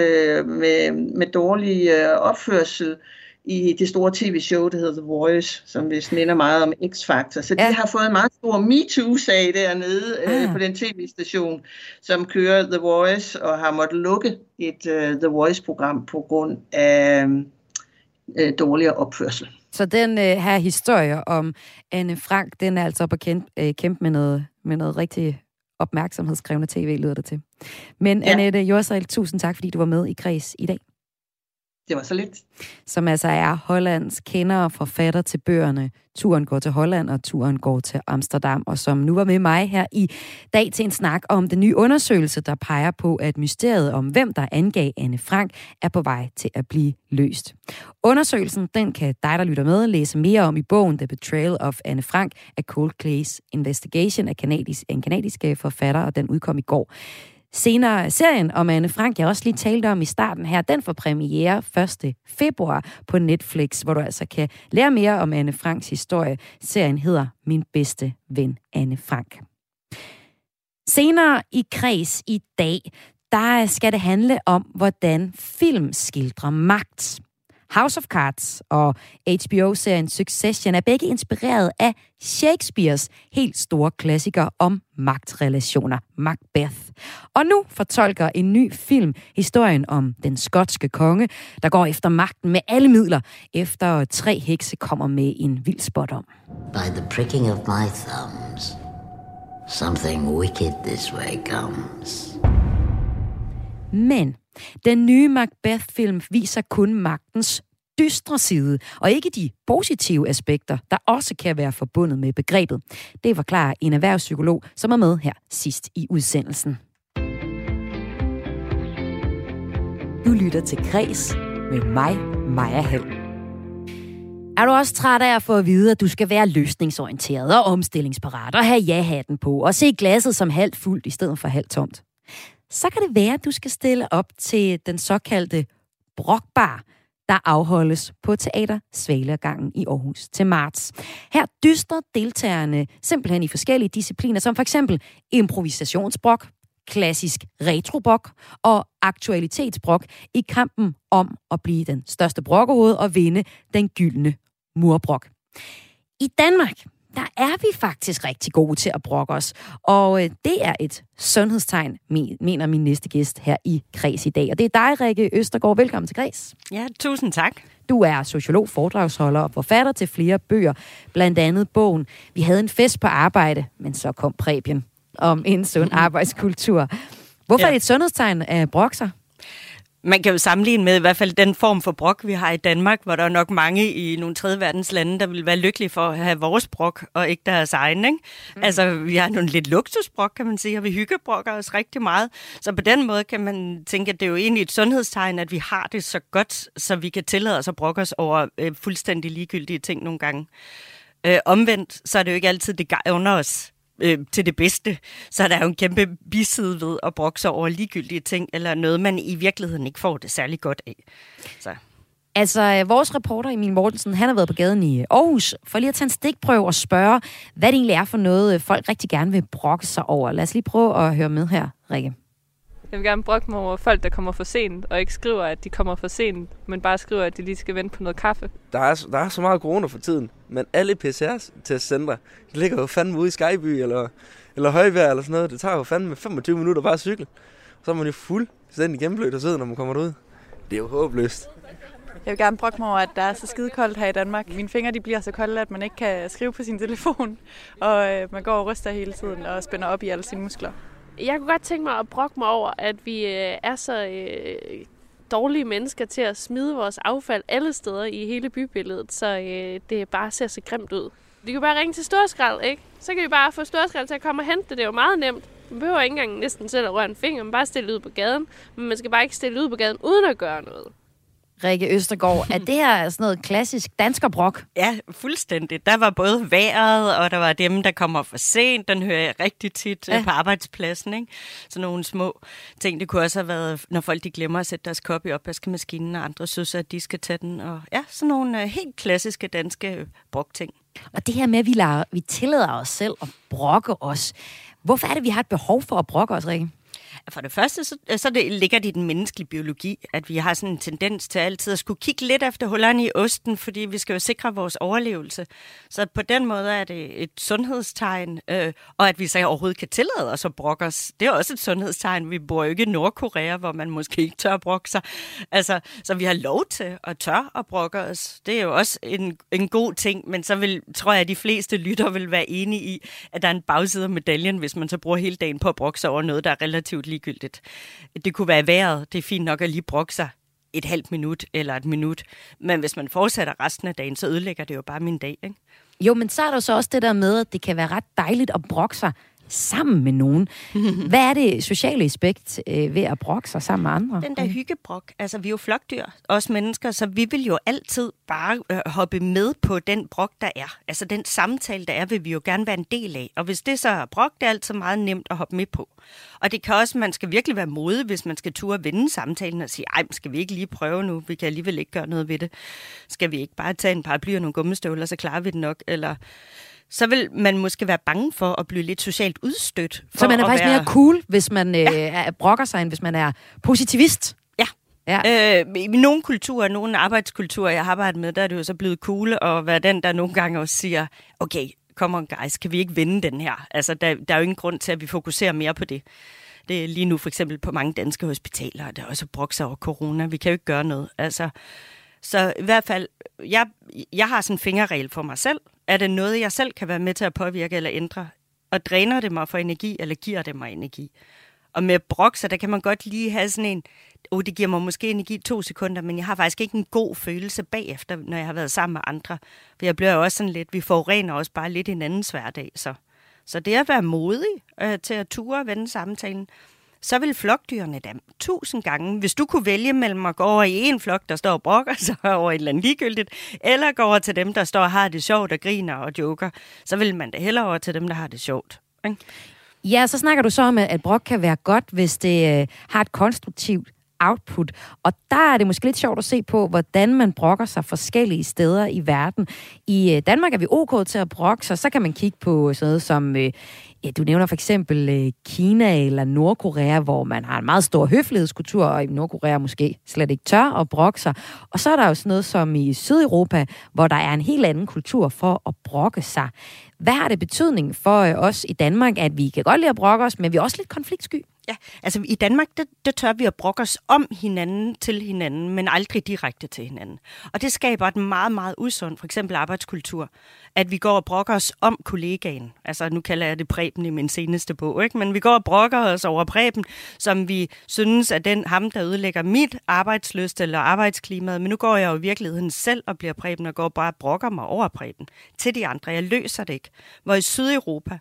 med, med dårlig uh, opførsel i det store tv-show, der hedder The Voice, som vist minder meget om X-Factor. Så ja. De har fået en meget stor MeToo-sag dernede ah. øh, på den tv-station, som kører The Voice og har måttet lukke et øh, The Voice-program på grund af øh, dårligere opførsel. Så den øh, her historie om Anne Frank, den er altså på kæmpe øh, kæmp med noget, med noget rigtig opmærksomhedskrævende tv, lyder det til. Men ja. Annette Jorsal, tusind tak, fordi du var med i Græs i dag. Det var så lidt. Som altså er Hollands kender og forfatter til bøgerne Turen går til Holland og Turen går til Amsterdam, og som nu var med mig her i dag til en snak om den nye undersøgelse, der peger på, at mysteriet om, hvem der angav Anne Frank, er på vej til at blive løst. Undersøgelsen, den kan dig, der lytter med, læse mere om i bogen The Betrayal of Anne Frank, A Cold Case Investigation af kanadisk, en kanadisk forfatter, og den udkom i går. Senere serien om Anne Frank, jeg også lige talte om i starten her, den får premiere første februar på Netflix, hvor du altså kan lære mere om Anne Franks historie. Serien hedder Min bedste ven Anne Frank. Senere i Kreds i dag, der skal det handle om, hvordan film skildrer magt. House of Cards og H B O-serien Succession er begge inspireret af Shakespeares helt store klassiker om magtrelationer, Macbeth. Og nu fortolker en ny film historien om den skotske konge, der går efter magten med alle midler, efter tre hekse kommer med en vild spot om. By the pricking of my thumbs, something wicked this way comes. Men den nye Macbeth-film viser kun magtens dystre side, og ikke de positive aspekter, der også kan være forbundet med begrebet. Det forklarer en erhvervspsykolog, som er med her sidst i udsendelsen. Du lytter til Græs med mig, Maja Hald. Er du også træt af at få at vide, at du skal være løsningsorienteret og omstillingsparat og have ja-hatten på og se glasset som halvt fuldt i stedet for halvt tomt? Så kan det være, at du skal stille op til den såkaldte Brokbar, der afholdes på Teater Svalegangen i Aarhus til marts. Her dyster deltagerne simpelthen i forskellige discipliner, som for eksempel improvisationsbrok, klassisk retrobrok og aktualitetsbrok i kampen om at blive den største brokkerhoved og vinde den gyldne murbrok. I Danmark der er vi faktisk rigtig gode til at brokke os. Og det er et sundhedstegn, mener min næste gæst her i Græs i dag. Og det er dig, Rikke Østergaard. Velkommen til Græs. Ja, tusind tak. Du er sociolog, foredragsholder og forfatter til flere bøger. Blandt andet bogen Vi havde en fest på arbejde, men så kom præbien om en sund arbejdskultur. Hvorfor ja. er det et sundhedstegn at brokke sig? Man kan jo sammenligne med i hvert fald den form for brok, vi har i Danmark, hvor der er nok mange i nogle tredje verdens lande, der vil være lykkelige for at have vores brok og ikke deres egen. Ikke? Mm. Altså, vi har nogle lidt luksusbrok, kan man sige, og vi hyggebrokker os rigtig meget. Så på den måde kan man tænke, at det er jo egentlig et sundhedstegn, at vi har det så godt, så vi kan tillade os at brokke os over øh, fuldstændig ligegyldige ting nogle gange. Øh, omvendt, så er det jo ikke altid, det gavner os til det bedste, så der er jo en kæmpe biside ved at brokke sig over ligegyldige ting, eller noget, man i virkeligheden ikke får det særlig godt af. Så. Altså, vores reporter Emil Mortensen, han har været på gaden i Aarhus, for lige at tage en stikprøve og spørge, hvad det egentlig er for noget, folk rigtig gerne vil brokke sig over. Lad os lige prøve at høre med her, Rikke. Jeg vil gerne brokke mig over folk, der kommer for sent, og ikke skriver, at de kommer for sent, men bare skriver, at de lige skal vente på noget kaffe. Der er, der er så meget corona for tiden, men alle P C R-testcentre, de ligger jo fandme ude i Skyby eller, eller Højbjerg eller sådan noget. Det tager jo fandme femogtyve minutter bare at cykle. Så er man jo fuldstændig gennemblødt og sidder, når man kommer derud. Det er jo håbløst. Jeg vil gerne brokke mig over, at der er så skidekoldt her i Danmark. Mine fingre de bliver så kolde, at man ikke kan skrive på sin telefon, og øh, man går og ryster hele tiden og spænder op i alle sine muskler. Jeg kunne godt tænke mig at brokke mig over, at vi øh, er så øh, dårlige mennesker til at smide vores affald alle steder i hele bybilledet, så øh, det bare ser så grimt ud. Vi kan bare ringe til Storskrald, ikke? Så kan vi bare få Storskrald til at komme og hente det. Det er jo meget nemt. Man behøver ikke engang næsten selv at røre en finger, man bare stille ud på gaden. Men man skal bare ikke stille ud på gaden uden at gøre noget. Rikke Østergaard, er det her sådan noget klassisk danskerbrok? Ja, fuldstændig. Der var både vejret, og der var dem, der kommer for sent. Den hører jeg rigtig tit ja. på arbejdspladsen, ikke? Så nogle små ting. Det kunne også have været, når folk de glemmer at sætte deres kop i opvaskemaskinen, og andre synes, at de skal tage den. Og ja, sådan nogle helt klassiske danske brokting. Og det her med, at vi, lader, vi tillader os selv at brokke os. Hvorfor er det, vi har et behov for at brokke os, Rikke? For det første, så, så det ligger det i den menneskelige biologi, at vi har sådan en tendens til altid at skulle kigge lidt efter hullerne i osten, fordi vi skal jo sikre vores overlevelse. Så på den måde er det et sundhedstegn, øh, og at vi så overhovedet kan tillade os at brokke os. Det er også et sundhedstegn. Vi bor jo ikke i Nordkorea, hvor man måske ikke tør at brokke sig. Altså, så vi har lov til at tør at brokke os. Det er jo også en, en god ting, men så vil, tror jeg, at de fleste lytter vil være enige i, at der er en bagside af medaljen, hvis man så bruger hele dagen på at brokke sig over noget, der er relativt ligegyldigt. Det kunne være vejret. Det er fint nok at lige brokke sig et halvt minut eller et minut. Men hvis man fortsætter resten af dagen, så ødelægger det jo bare min dag, ikke? Jo, men så er der så også det der med, at det kan være ret dejligt at brokke sig sammen med nogen. Hvad er det sociale aspekt øh, ved at brokke sig sammen med andre? Den der hyggebrok. Altså, vi er jo flokdyr, os mennesker, så vi vil jo altid bare øh, hoppe med på den brok, der er. Altså, den samtale, der er, vil vi jo gerne være en del af. Og hvis det så er brok, det er altid meget nemt at hoppe med på. Og det kan også, man skal virkelig være modig, hvis man skal turde vende samtalen og sige, ej, skal vi ikke lige prøve nu? Vi kan alligevel ikke gøre noget ved det. Skal vi ikke bare tage en paraply og nogle gummistøvler, så klarer vi det nok? Eller... så vil man måske være bange for at blive lidt socialt udstødt. Så man er faktisk være... mere cool, hvis man øh, ja. er, brokker sig, end hvis man er positivist? Ja. ja. Øh, I nogle kulturer, nogle arbejdskulturer, jeg har arbejdet med, der er det jo så blevet cool at være den, der nogle gange også siger, okay, come on guys, kan vi ikke vinde den her? Altså, der, der er jo ingen grund til, at vi fokuserer mere på det. Det er lige nu for eksempel på mange danske hospitaler, og der er også brokser over corona. Vi kan jo ikke gøre noget. Altså, så i hvert fald, jeg, jeg har sådan en fingerregel for mig selv. Er det noget, jeg selv kan være med til at påvirke eller ændre? Og dræner det mig for energi, eller giver det mig energi? Og med brokser, der kan man godt lige have sådan en, oh, det giver mig måske energi to sekunder, men jeg har faktisk ikke en god følelse bagefter, når jeg har været sammen med andre. For jeg bliver jo også sådan lidt, vi forurener også bare lidt hinandens hverdag. Så, så det at være modig øh, til at ture og vende samtalen, så vil flokdyrene da tusind gange, hvis du kunne vælge mellem at gå over i en flok, der står og brokker sig over et eller andet ligegyldigt, eller gå over til dem, der står og har det sjovt og griner og joker, så vil man da hellere over til dem, der har det sjovt. Ikke? Ja, så snakker du så om, at brok kan være godt, hvis det øh, har et konstruktivt output. Og der er det måske lidt sjovt at se på, hvordan man brokker sig forskellige steder i verden. I Danmark er vi ok til at brokke sig, så kan man kigge på sådan noget som, ja, du nævner for eksempel Kina eller Nordkorea, hvor man har en meget stor høflighedskultur, og i Nordkorea måske slet ikke tør at brokke sig. Og så er der jo sådan noget som i Sydeuropa, hvor der er en helt anden kultur for at brokke sig. Hvad har det betydning for os i Danmark, at vi kan godt lide at brokke os, men vi er også lidt konfliktsky? Ja, altså i Danmark, der, der tør vi at brokke os om hinanden til hinanden, men aldrig direkte til hinanden. Og det skaber et meget, meget usund, for eksempel arbejdskultur, at vi går og brokker os om kollegaen. Altså nu kalder jeg det Preben i min seneste bog, ikke? Men vi går og brokker os over Preben, som vi synes er den ham, der ødelægger mit arbejdslyst eller arbejdsklimaet. Men nu går jeg jo i virkeligheden selv og bliver Preben og går bare og brokker mig over Preben til de andre. Jeg løser det ikke. Hvor i Sydeuropa,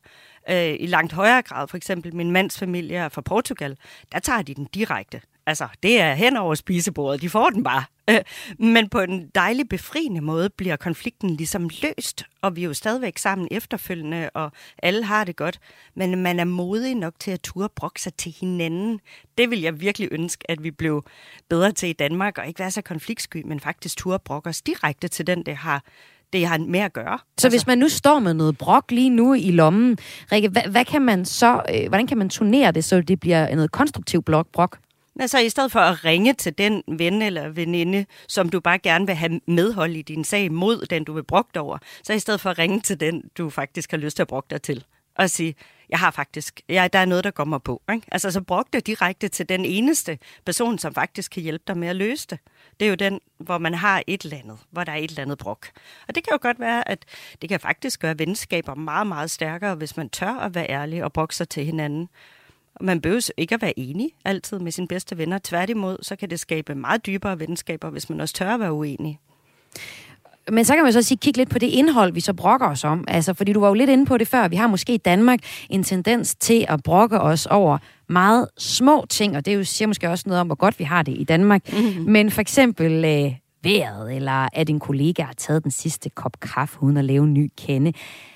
øh, i langt højere grad, for eksempel min mands familie er fra Portugal, der tager de den direkte. Altså, det er hen over spisebordet, de får den bare. Men på en dejlig, befriende måde bliver konflikten ligesom løst, og vi er jo stadigvæk sammen efterfølgende, og alle har det godt. Men man er modig nok til at turde brokke sig til hinanden. Det vil jeg virkelig ønske, at vi blev bedre til i Danmark, og ikke være så konfliktsky, men faktisk turde brokke os direkte til den, der har det har med at gøre. Så altså, hvis man nu står med noget brok lige nu i lommen, Rikke, hvad, hvad kan man så, øh, hvordan kan man turnere det, så det bliver noget konstruktivt brok? Altså i stedet for at ringe til den ven eller veninde, som du bare gerne vil have medhold i din sag mod den, du vil brokke dig over, så i stedet for at ringe til den, du faktisk har lyst til at brokke dig til. og sige, jeg har faktisk, jeg, der er noget, der går mig på. Ikke? Altså, så brug det direkte til den eneste person, som faktisk kan hjælpe dig med at løse det. Det er jo den, hvor man har et eller andet, hvor der er et eller andet brok. Og det kan jo godt være, at det kan faktisk gøre venskaber meget, meget stærkere, hvis man tør at være ærlig og brokke sig til hinanden. Man behøver ikke at være enig altid med sine bedste venner. Tværtimod, så kan det skabe meget dybere venskaber, hvis man også tør at være uenig. Men så kan man så sige, kigge lidt på det indhold, vi så brokker os om. Altså, fordi du var jo lidt inde på det før. Vi har måske i Danmark en tendens til at brokke os over meget små ting, og det jo, siger måske også noget om, hvor godt vi har det i Danmark. Mm-hmm. Men for eksempel øh, vejret, eller at en kollega har taget den sidste kop kaffe uden at lave en ny kande.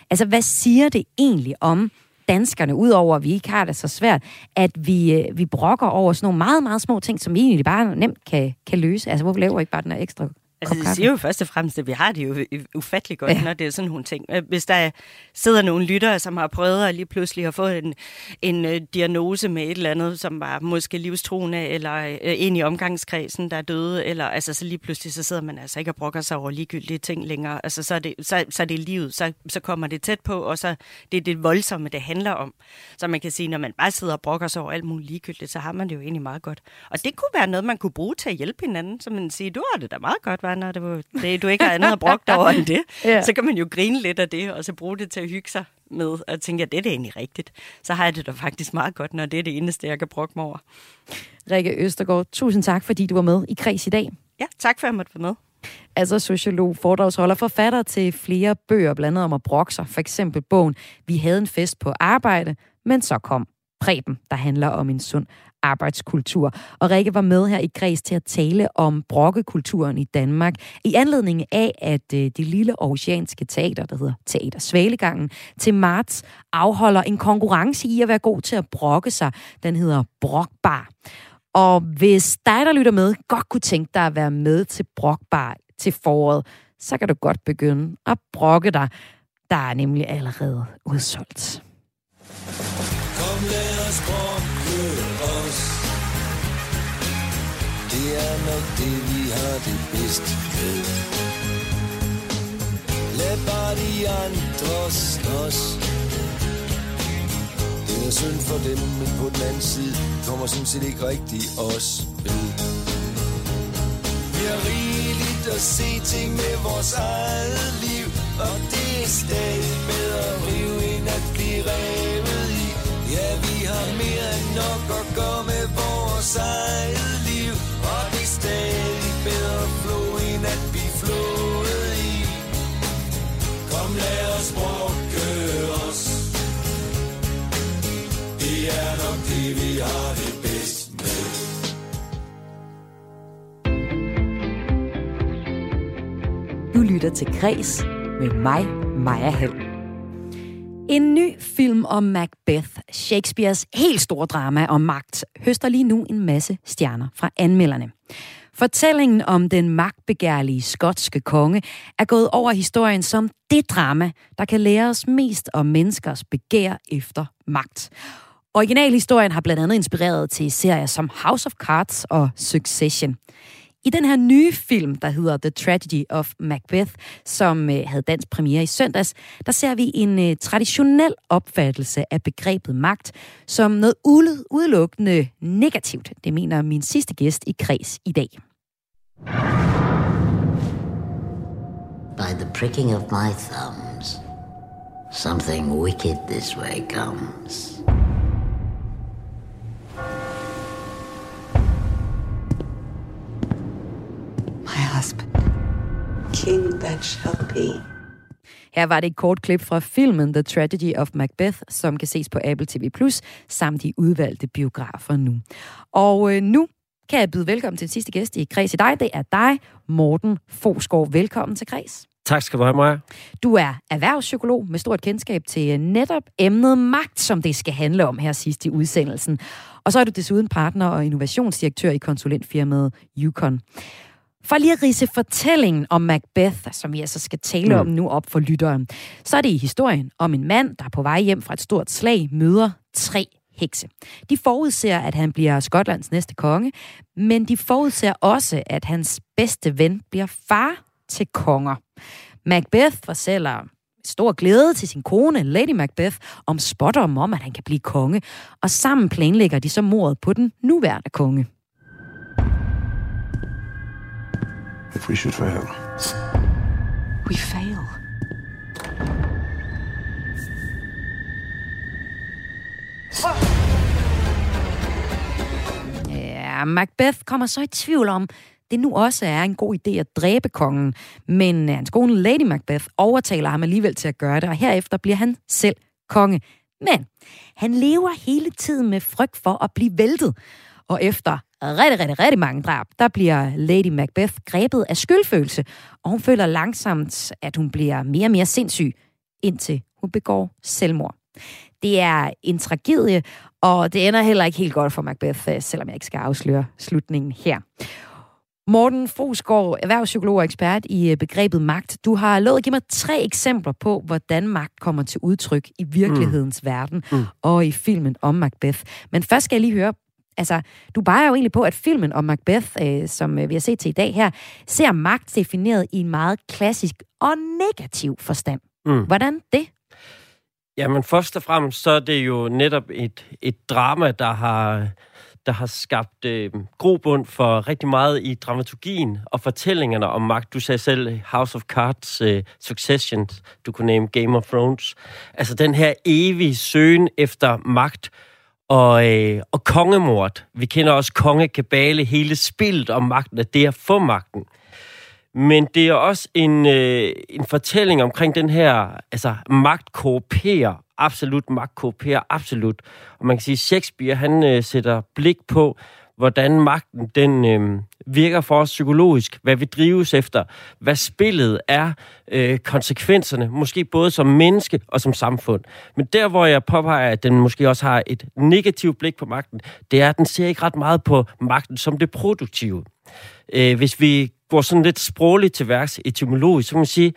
Altså, hvad siger det egentlig om danskerne, udover at vi ikke har det så svært, at vi, vi brokker over sådan nogle meget, meget små ting, som vi egentlig bare nemt kan, kan løse? Altså, hvorfor laver vi ikke bare den her ekstra? Altså, det siger jo først og fremmest, at vi har det jo ufatteligt godt, ja, når det er sådan nogle ting. Hvis der sidder nogle lyttere, som har prøvet at lige pludselig har fået en, en diagnose med et eller andet, som var måske livstruende, eller en i omgangskredsen, der er døde, eller altså, så lige pludselig så sidder man altså ikke og brokker sig over ligegyldige ting længere. Altså, så er det, så, så er det livet, så, så kommer det tæt på, og så det er det voldsomme, det handler om. Så man kan sige, når man bare sidder og brokker sig over alt muligt ligegyldigt, så har man det jo egentlig meget godt. Og det kunne være noget, man kunne bruge til at hjælpe hinanden, så man siger, du har det da meget godt, når det, det, du ikke har andet at brokke dig over end det, ja, så kan man jo grine lidt af det, og så bruge det til at hygge sig med, og tænke, at det er det egentlig rigtigt. Så har jeg det da faktisk meget godt, når det er det eneste, jeg kan brokke mig over. Rikke Østergaard, tusind tak, fordi du var med i Kreds i dag. Ja, tak for at jeg måtte være med. Altså sociolog, foredragsholder, forfatter til flere bøger, blandt andet om at brokke sig. For eksempel bogen Vi havde en fest på arbejde, men så kom Preben, der handler om en sund arbejdskultur. Og Rikke var med her i Græs til at tale om brokkekulturen i Danmark i anledning af, at det lille aarhusianske teater, der hedder Teater Svalegangen, til marts afholder en konkurrence i at være god til at brokke sig. Den hedder Brokbar. Og hvis dig, der lytter med, godt kunne tænke dig at være med til Brokbar til foråret, så kan du godt begynde at brokke dig. Der er nemlig allerede udsolgt. Kom, lad os brokke os. Det er nok det, vi har det bedst med. Lad bare de andre slås. Det er synd for dem, men på den anden side kommer sådan set ikke rigtig os ved. Vi har rigeligt at se ting med vores eget liv, og det er stadig bedre at rive end at blive revet i. Ja, vi har mere end nok at gøre med vores eget liv, og det er stadig bedre at flå, end at blive flået i. Kom, lad os brokke os. Det er nok det, vi har det bedst med. Du lytter til Kreds med mig, Maja Hald. En ny film om Macbeth, Shakespeares helt store drama om magt, høster lige nu en masse stjerner fra anmelderne. Fortællingen om den magtbegærlige skotske konge er gået over historien som det drama, der kan lære os mest om menneskers begær efter magt. Originalhistorien har blandt andet inspireret til serier som House of Cards og Succession. I den her nye film, der hedder The Tragedy of Macbeth, som havde dansk premiere i søndags, der ser vi en traditionel opfattelse af begrebet magt som noget udelukkende negativt. Det mener min sidste gæst i Kreds i dag. By the pricking of my thumbs, something wicked this way comes. King that shall be. Her var det et kort klip fra filmen The Tragedy of Macbeth, som kan ses på Apple T V plus, samt i udvalgte biografer nu. Og øh, nu kan jeg byde velkommen til den sidste gæst i Kreds i dag. Det er dig, Morten Fosgaard. Velkommen til Kreds. Tak skal du have, Maja. Du er erhvervspsykolog med stort kendskab til netop emnet magt, som det skal handle om her sidst i udsendelsen. Og så er du desuden partner og innovationsdirektør i konsulentfirmaet Yukon. For lige at ridse fortællingen om Macbeth, som vi altså skal tale om nu op for lytteren, så er det i historien om en mand, der på vej hjem fra et stort slag møder tre hekse. De forudser, at han bliver Skotlands næste konge, men de forudser også, at hans bedste ven bliver far til konger. Macbeth fortæller stor glæde til sin kone, Lady Macbeth, om spådommen om, at han kan blive konge. Og sammen planlægger de så mordet på den nuværende konge. If we should fail. We fail. Ja, Macbeth kommer så i tvivl om, det nu også er en god idé at dræbe kongen. Men hans kone Lady Macbeth overtaler ham alligevel til at gøre det, og herefter bliver han selv konge. Men han lever hele tiden med frygt for at blive væltet. Og efter rigtig, rigtig, rigtig mange drab, der bliver Lady Macbeth grebet af skyldfølelse, og hun føler langsomt, at hun bliver mere og mere sindssyg, indtil hun begår selvmord. Det er en tragedie, og det ender heller ikke helt godt for Macbeth, selvom jeg ikke skal afsløre slutningen her. Morten Fosgaard, erhvervspsykolog og ekspert i begrebet magt. Du har lovet at give mig tre eksempler på, hvordan magt kommer til udtryk i virkelighedens mm. verden mm. og i filmen om Macbeth. Men først skal jeg lige høre, altså, du peger jo egentlig på, at filmen om Macbeth, øh, som vi har set til i dag her, ser magt defineret i en meget klassisk og negativ forstand. Mm. Hvordan det? Jamen, først og fremmest, så er det jo netop et, et drama, der har... der har skabt øh, grobund for rigtig meget i dramaturgien og fortællingerne om magt. Du sagde selv House of Cards, øh, Succession, du kunne nævne Game of Thrones. Altså den her evige søgen efter magt og, øh, og kongemord. Vi kender også kongekabale, hele spillet om magten, at det er at få magten. Men det er også en, øh, en fortælling omkring den her, altså magt korrumperer. Absolut magt korrumperer, absolut. Og man kan sige, at Shakespeare, han øh, sætter blik på, hvordan magten den øh, virker for os psykologisk, hvad vi drives efter, hvad spillet er, øh, konsekvenserne, måske både som menneske og som samfund. Men der, hvor jeg påpeger, at den måske også har et negativt blik på magten, det er, at den ser ikke ret meget på magten som det produktive. Øh, hvis vi går sådan lidt sprogligt til værks etymologisk, så kan man sige,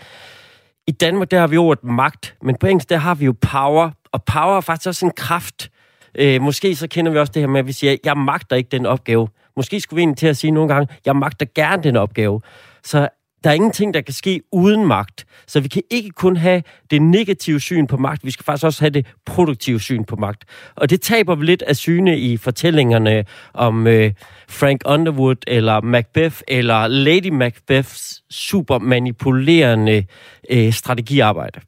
i Danmark, der har vi ordet magt, men på engelsk, der har vi jo power, og power er faktisk også en kraft. Øh, måske så kender vi også det her med, at vi siger, jeg magter ikke den opgave. Måske skulle vi egentlig til at sige nogle gange, jeg magter gerne den opgave. Så der er ingenting, der kan ske uden magt. Så vi kan ikke kun have det negative syn på magt, vi skal faktisk også have det produktive syn på magt. Og det taber vi lidt af syne i fortællingerne om øh, Frank Underwood, eller Macbeth, eller Lady Macbeths super manipulerende øh, strategiarbejde.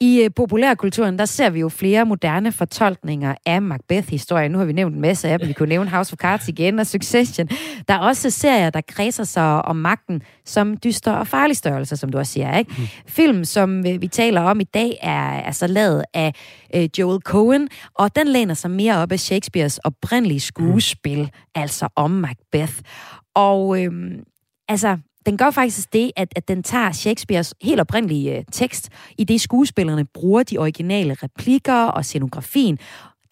I populærkulturen, der ser vi jo flere moderne fortolkninger af Macbeth-historien. Nu har vi nævnt en masse af dem. Vi kunne nævne House of Cards igen og Succession. Der er også serier, der kredser sig om magten som dyster og farlig størrelse, som du også siger, ikke? Mm. Film, som vi taler om i dag, er altså lavet af øh, Joel Coen, og den læner sig mere op af Shakespeares oprindelige skuespil, mm. altså om Macbeth. Og øh, altså... Den gør faktisk det, at, at den tager Shakespeares helt oprindelige øh, tekst, i det skuespillerne bruger de originale replikker og scenografien.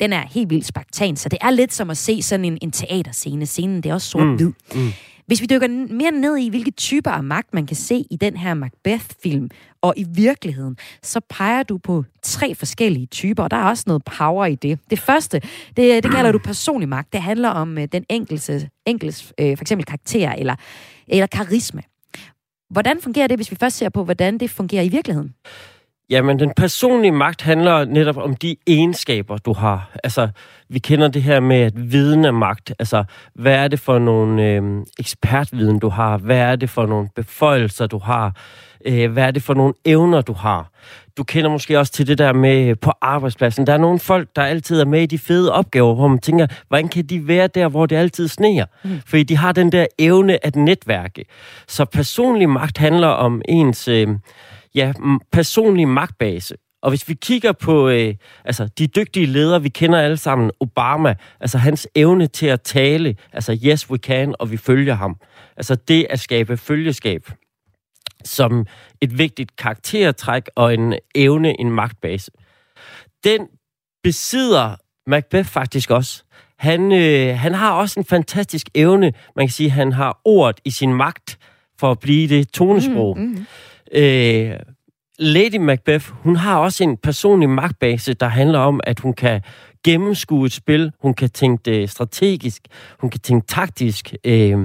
Den er helt vildt spartan, så det er lidt som at se sådan en, en teaterscene. Scenen, det er også sort-hvid. Mm, mm. Hvis vi dykker mere ned i, hvilke typer af magt man kan se i den her Macbeth-film og i virkeligheden, så peger du på tre forskellige typer, og der er også noget power i det. Det første, det, det kalder du personlig magt. Det handler om øh, den enkelte, enkeltes øh, for eksempel karakter eller, eller karisma. Hvordan fungerer det, hvis vi først ser på, hvordan det fungerer i virkeligheden? Jamen, den personlige magt handler netop om de egenskaber, du har. Altså, vi kender det her med, at viden er magt. Altså, hvad er det for nogle øh, ekspertviden, du har? Hvad er det for nogle beføjelser, du har? Øh, hvad er det for nogle evner, du har? Du kender måske også til det der med på arbejdspladsen. Der er nogle folk, der altid er med i de fede opgaver, hvor man tænker, hvordan kan de være der, hvor det altid sneer? Mm. Fordi de har den der evne at netværke. Så personlig magt handler om ens... Øh, ja, personlig magtbase. Og hvis vi kigger på øh, altså, de dygtige ledere, vi kender alle sammen, Obama, altså hans evne til at tale, altså yes, we can, og vi følger ham. Altså det at skabe følgeskab som et vigtigt karaktertræk og en evne, en magtbase. Den besidder Macbeth faktisk også. Han, øh, han har også en fantastisk evne. Man kan sige, at han har ordet i sin magt for at blive det tonesprog. Mm, mm. Øh, Lady Macbeth, hun har også en personlig magtbase, der handler om, at hun kan gennemskue et spil, hun kan tænke det strategisk, hun kan tænke taktisk. Øh.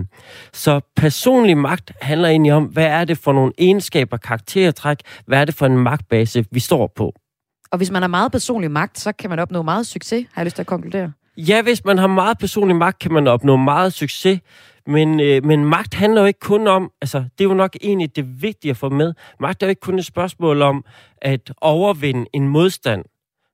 Så personlig magt handler egentlig om, hvad er det for nogle egenskaber, karaktertræk, hvad er det for en magtbase, vi står på. Og hvis man har meget personlig magt, så kan man opnå meget succes, har jeg lyst til at konkludere. Ja, hvis man har meget personlig magt, kan man opnå meget succes, men, øh, men magt handler jo ikke kun om, altså det er jo nok egentlig det vigtige at få med, magt er jo ikke kun et spørgsmål om at overvinde en modstand.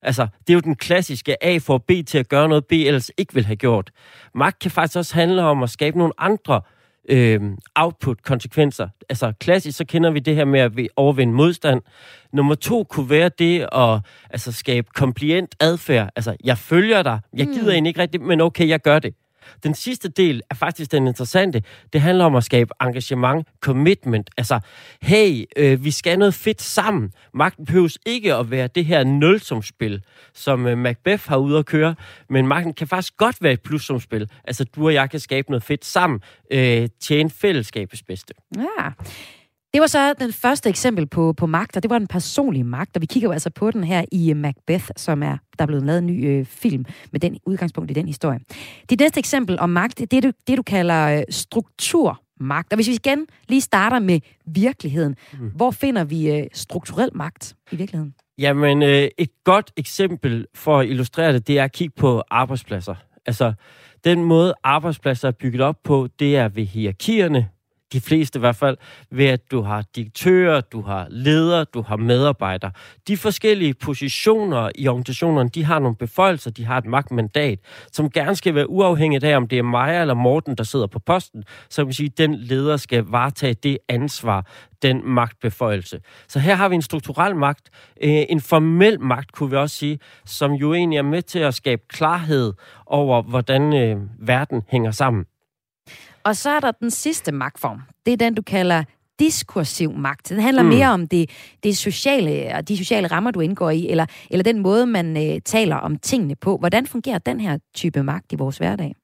Altså, det er jo den klassiske A for B til at gøre noget, B ellers ikke vil have gjort. Magt kan faktisk også handle om at skabe nogle andre øh, output-konsekvenser. Altså, klassisk, så kender vi det her med at overvinde modstand. Nummer to kunne være det at altså, skabe kompliant adfærd. Altså, jeg følger dig, jeg gider egentlig ikke rigtigt, men okay, jeg gør det. Den sidste del er faktisk den interessante. Det handler om at skabe engagement, commitment. Altså, hey, øh, vi skal noget fedt sammen. Magten behøves ikke at være det her nulsumspil, som øh, Macbeth har ude at køre, men magten kan faktisk godt være et plussumspil. Altså, du og jeg kan skabe noget fedt sammen. Øh, tjene fællesskabets bedste. Ja. Det var så den første eksempel på, på magt, og det var den personlige magt, og vi kigger jo altså på den her i Macbeth, som er, der er blevet lavet en ny øh, film med den udgangspunkt i den historie. Det næste eksempel om magt, det er det, det du kalder øh, strukturmagt. Og hvis vi igen lige starter med virkeligheden, mm. hvor finder vi øh, strukturel magt i virkeligheden? Jamen, øh, et godt eksempel for at illustrere det, det er at kigge på arbejdspladser. Altså, den måde arbejdspladser er bygget op på, det er ved hierarkierne. De fleste i hvert fald, ved at du har direktører, du har ledere, du har medarbejdere. De forskellige positioner i organisationerne, de har nogle beføjelser, de har et magtmandat, som gerne skal være uafhængigt af, om det er Maja eller Morten, der sidder på posten. Så kan man sige, at den leder skal varetage det ansvar, den magtbeføjelse. Så her har vi en strukturel magt, en formel magt, kunne vi også sige, som jo egentlig er med til at skabe klarhed over, hvordan verden hænger sammen. Og så er der den sidste magtform. Det er den, du kalder diskursiv magt. Den handler mm. mere om det, det sociale og de sociale rammer, du indgår i, eller, eller den måde, man øh, taler om tingene på. Hvordan fungerer den her type magt i vores hverdag?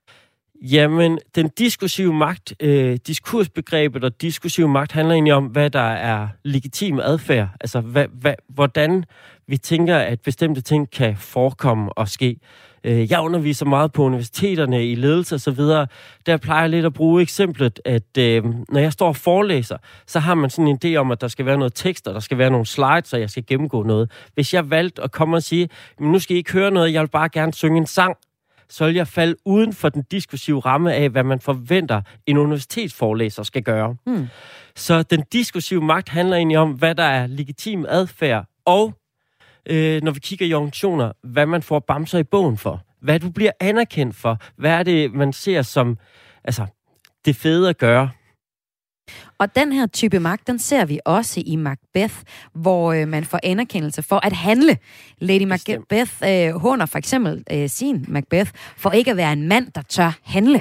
Jamen, den diskursive magt, øh, diskursbegrebet og diskursiv magt handler egentlig om, hvad der er legitim adfærd. Altså, hvad, hvad, hvordan vi tænker, at bestemte ting kan forekomme og ske. Jeg underviser meget på universiteterne i ledelse og så videre. Der plejer jeg lidt at bruge eksemplet, at øh, når jeg står og forelæser, så har man sådan en idé om, at der skal være noget tekst, og der skal være nogle slides, og jeg skal gennemgå noget. Hvis jeg valgte at komme og sige, nu skal I ikke høre noget, jeg vil bare gerne synge en sang, så vil jeg falde uden for den diskursive ramme af, hvad man forventer, en universitetsforelæser skal gøre. Hmm. Så den diskursive magt handler egentlig om, hvad der er legitim adfærd og Øh, når vi kigger i organisationer, hvad man får bamser i bogen for. Hvad du bliver anerkendt for. Hvad er det, man ser som altså, det fede at gøre? Og den her type magt, den ser vi også i Macbeth, hvor øh, man får anerkendelse for at handle. Lady Macbeth øh, håner for eksempel øh, sin Macbeth for ikke at være en mand, der tør handle.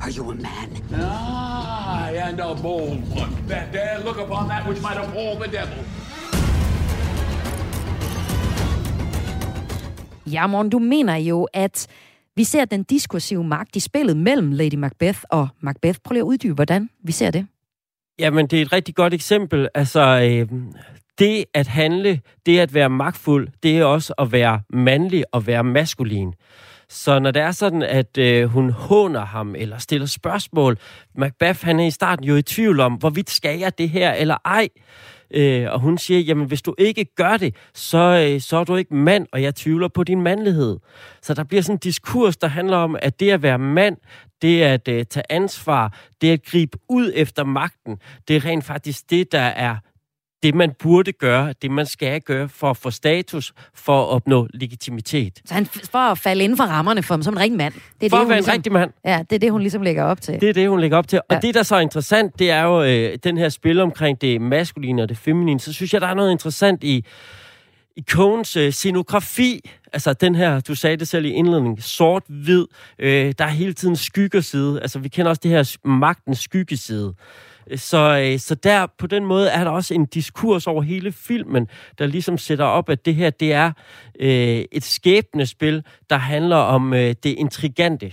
Are you a man? Ah, I am a bold one. That dare look upon that which might appall the devil. Ja, Morten, du mener jo, at vi ser den diskursive magt i spillet mellem Lady Macbeth og Macbeth. Prøv lige at uddybe, hvordan vi ser det. Jamen, det er et rigtig godt eksempel. Altså, øh, det at handle, det at være magtfuld, det er også at være mandlig og være maskulin. Så når det er sådan, at øh, hun håner ham eller stiller spørgsmål, Macbeth, han er i starten jo i tvivl om, hvorvidt skal jeg det her eller ej? Øh, og hun siger, jamen hvis du ikke gør det, så, øh, så er du ikke mand, og jeg tvivler på din mandlighed. Så der bliver sådan en diskurs, der handler om, at det at være mand, det at øh, tage ansvar, det at gribe ud efter magten, det er rent faktisk det, der er det, man burde gøre, det man skal gøre for at få status, for at opnå legitimitet. Så han for at falde inden for rammerne for ham som en rigtig mand. Det er for det, at være ligesom, en rigtig mand. Ja, det er det, hun ligesom lægger op til. Det er det, hun lægger op til. Og ja. Det, der så er interessant, det er jo øh, den her spil omkring det maskuline og det feminine. Så synes jeg, der er noget interessant i, i Coens øh, scenografi. Altså den her, du sagde det selv i indledningen, sort-hvid. Øh, der er hele tiden skyggeside. Altså vi kender også det her magtens skyggeside. Så, så der på den måde er der også en diskurs over hele filmen, der ligesom sætter op, at det her det er øh, et skæbnespil, der handler om øh, det intrigante.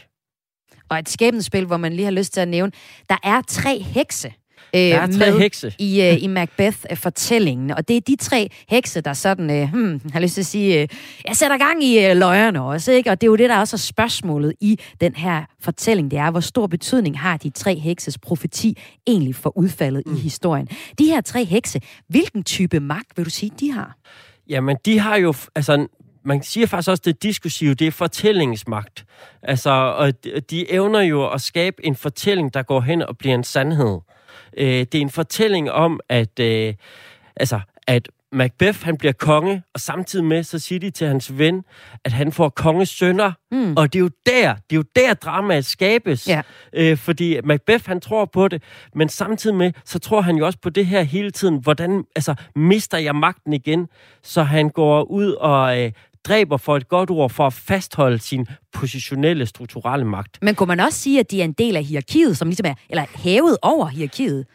Og et skæbnespil, hvor man lige har lyst til at nævne, der er tre hekse. Der er tre hekse. I, øh, i Macbeth-fortællingen. Og det er de tre hekse, der sådan, øh, hmm, har lyst til at sige, øh, jeg sætter gang i øh, løjerne også, ikke? Og det er jo det, der også er spørgsmålet i den her fortælling, det er, hvor stor betydning har de tre hekses profeti egentlig for udfaldet mm. i historien. De her tre hekse, hvilken type magt vil du sige, de har? Jamen, de har jo, altså, man siger faktisk også, det diskursive, det er fortællingsmagt. Altså, og de evner jo at skabe en fortælling, der går hen og bliver en sandhed. Øh, det er en fortælling om, at, øh, altså, at Macbeth, han bliver konge, og samtidig med, så siger de til hans ven, at han får konges sønner. Mm. Og det er jo der, det er jo der dramaet skabes. Yeah. Øh, fordi Macbeth, han tror på det, men samtidig med, så tror han jo også på det her hele tiden. Hvordan, altså, mister jeg magten igen? Så han går ud og øh, dræber for et godt ord for at fastholde sin positionelle, strukturelle magt. Men kunne man også sige, at de er en del af hierarkiet, som ligesom er, eller hævet over hierarkiet?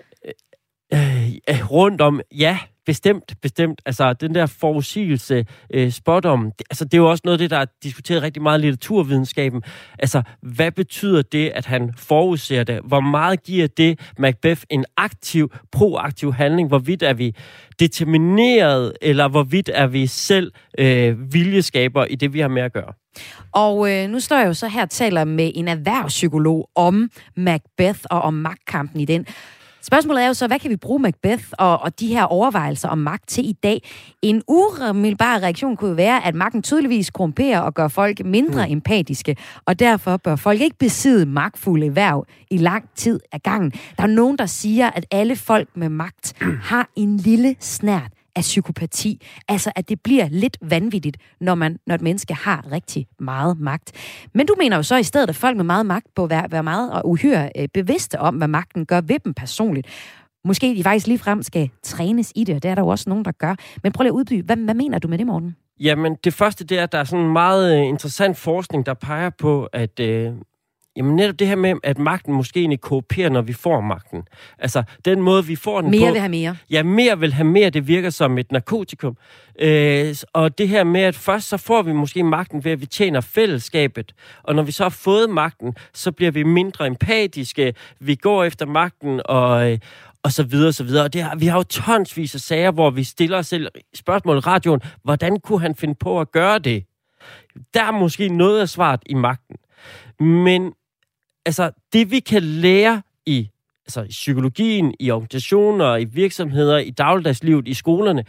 Øh, øh, rundt om, ja. Bestemt, bestemt. Altså, den der forudsigelse, øh, spådom, altså, det er jo også noget af det, der er diskuteret rigtig meget i litteraturvidenskaben. Altså, hvad betyder det, at han forudser det? Hvor meget giver det Macbeth en aktiv, proaktiv handling? Hvorvidt er vi determineret, eller hvorvidt er vi selv øh, viljeskaber i det, vi har med at gøre? Og øh, nu står jeg jo så her og taler med en erhvervspsykolog om Macbeth og om magtkampen i den. Spørgsmålet er jo så, hvad kan vi bruge Macbeth og, og de her overvejelser om magt til i dag? En umiddelbar reaktion kunne være, at magten tydeligvis korrumperer og gør folk mindre mm. empatiske, og derfor bør folk ikke besidde magtfulde hverv i lang tid af gangen. Der er nogen, der siger, at alle folk med magt har en lille snert af psykopati. Altså, at det bliver lidt vanvittigt, når, man, når et menneske har rigtig meget magt. Men du mener jo så i stedet, at folk med meget magt bør være, være meget og uhyre øh, bevidste om, hvad magten gør ved dem personligt. Måske de faktisk ligefrem skal trænes i det, og det er der jo også nogen, der gør. Men prøv lige at uddybe, hvad, hvad mener du med det, Morten? Jamen, det første, det er, at der er sådan en meget øh, interessant forskning, der peger på, at øh Jamen netop det her med, at magten måske egentlig kooperer, når vi får magten. Altså, den måde, vi får den mere på... Mere vil have mere. Ja, mere vil have mere. Det virker som et narkotikum. Øh, og det her med, at først så får vi måske magten ved, at vi tjener fællesskabet. Og når vi så har fået magten, så bliver vi mindre empatiske. Vi går efter magten og... Øh, og så videre, og så videre. Og det har, vi har jo tonsvis af sager, hvor vi stiller os selv spørgsmål i radioen. Hvordan kunne han finde på at gøre det? Der er måske noget af svaret i magten. Men... Altså, det vi kan lære i, altså, i psykologien, i organisationer, i virksomheder, i dagligdagslivet, i skolerne,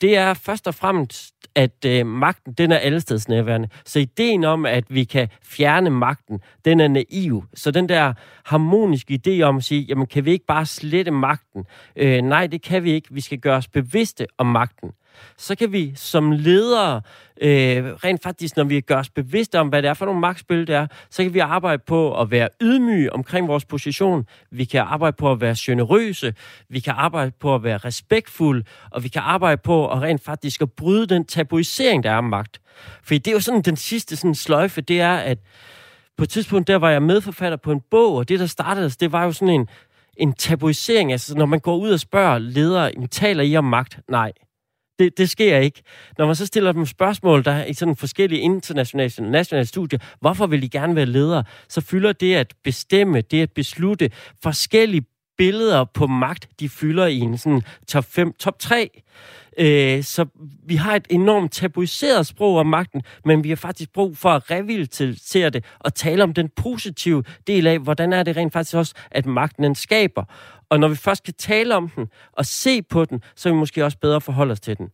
det er først og fremmest, at øh, magten, den er allestedsnærværende. Så ideen om, at vi kan fjerne magten, den er naiv. Så den der harmoniske idé om at sige, jamen, kan vi ikke bare slette magten? Øh, nej, det kan vi ikke. Vi skal gøre os bevidste om magten. Så kan vi som ledere, øh, rent faktisk, når vi gør os bevidste om, hvad det er for nogle magtspil, det er, så kan vi arbejde på at være ydmyge omkring vores position. Vi kan arbejde på at være generøse. Vi kan arbejde på at være respektfulde. Og vi kan arbejde på at rent faktisk at bryde den tabuisering, der er om magt. For det er jo sådan den sidste sådan sløjfe, det er, at på et tidspunkt, der var jeg medforfatter på en bog, og det, der startede, det var jo sådan en, en tabuisering. Altså, når man går ud og spørger ledere, taler I om magt? Nej. Det, det sker ikke. Når man så stiller dem spørgsmål, der er i sådan forskellige internationale nationale studier, hvorfor vil I gerne være ledere, så fylder det at bestemme, det at beslutte forskellige billeder på magt, de fylder i en sådan top fem, top tre. Øh, så vi har et enormt tabuiseret sprog om magten, men vi har faktisk brug for at revitalisere det og tale om den positive del af, hvordan er det rent faktisk også, at magten den skaber. Og når vi først kan tale om den og se på den, så er vi måske også bedre forholde os til den.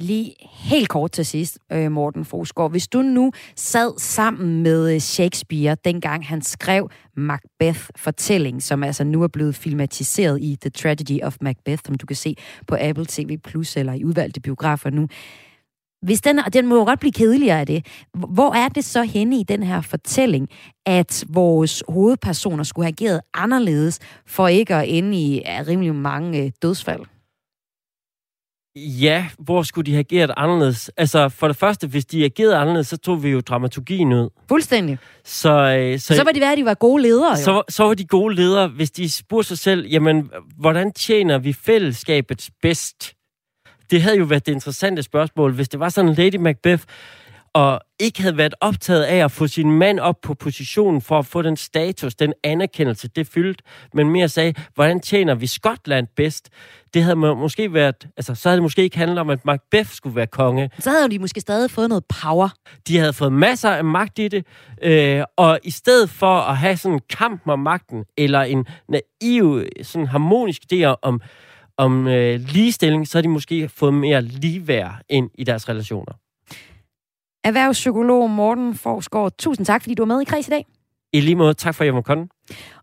Lige helt kort til sidst, Morten Fosgaard. Hvis du nu sad sammen med Shakespeare, dengang han skrev Macbeth-fortælling, som altså nu er blevet filmatiseret i The Tragedy of Macbeth, som du kan se på Apple T V plus, eller i udvalgte biografer nu. Hvis den, og den må jo godt blive kedeligere af det. Hvor er det så henne i den her fortælling, at vores hovedpersoner skulle have ageret anderledes, for ikke at ende i rimelig mange dødsfald? Ja, hvor skulle de have ageret anderledes? Altså, for det første, hvis de agerede anderledes, så tog vi jo dramaturgien ud. Fuldstændig. Så, øh, så, så var de værd, at de var gode ledere, jo. Så, så var de gode ledere, hvis de spurgte sig selv, jamen, hvordan tjener vi fællesskabets bedst? Det havde jo været det interessante spørgsmål, hvis det var sådan Lady Macbeth, og ikke havde været optaget af at få sin mand op på positionen for at få den status, den anerkendelse, det fyldte, men mere sagde, hvordan tjener vi Skotland bedst? Det havde måske været, altså, så havde det måske ikke handlet om, at Macbeth skulle være konge. Så havde de måske stadig fået noget power. De havde fået masser af magt i det, øh, og i stedet for at have sådan en kamp om magten, eller en naiv, sådan harmonisk idé om, om øh, ligestilling, så har de måske fået mere ligeværd ind i deres relationer. Erhvervspsykolog Morten Fosgaard, tusind tak, fordi du var med i Kreds i dag. I lige måde, tak for, at jeg måtte komme.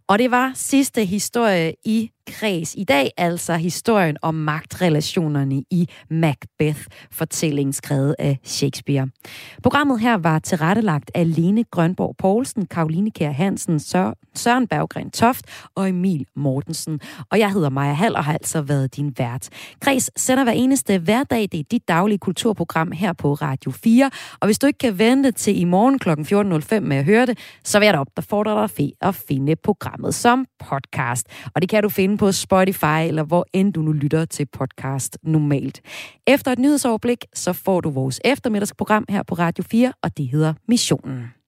Og det var sidste historie i Kreds i dag, altså historien om magtrelationerne i Macbeth-fortællingen skrevet af Shakespeare. Programmet her var tilrettelagt af Lene Grønborg Poulsen, Karoline Kjær Hansen, Søren Berggren Toft og Emil Mortensen. Og jeg hedder Maja Hald og har altså været din vært. Kreds sender hver eneste hverdag. Det er dit daglige kulturprogram her på Radio fire. Og hvis du ikke kan vente til i morgen klokken fjorten nul fem med at høre det, så vil jeg da opfordre dig at finde programmet som podcast. Og det kan du finde på Spotify, eller hvor end du nu lytter til podcast normalt. Efter et nyhedsoverblik, så får du vores eftermiddagsprogram her på Radio fire, og det hedder Missionen.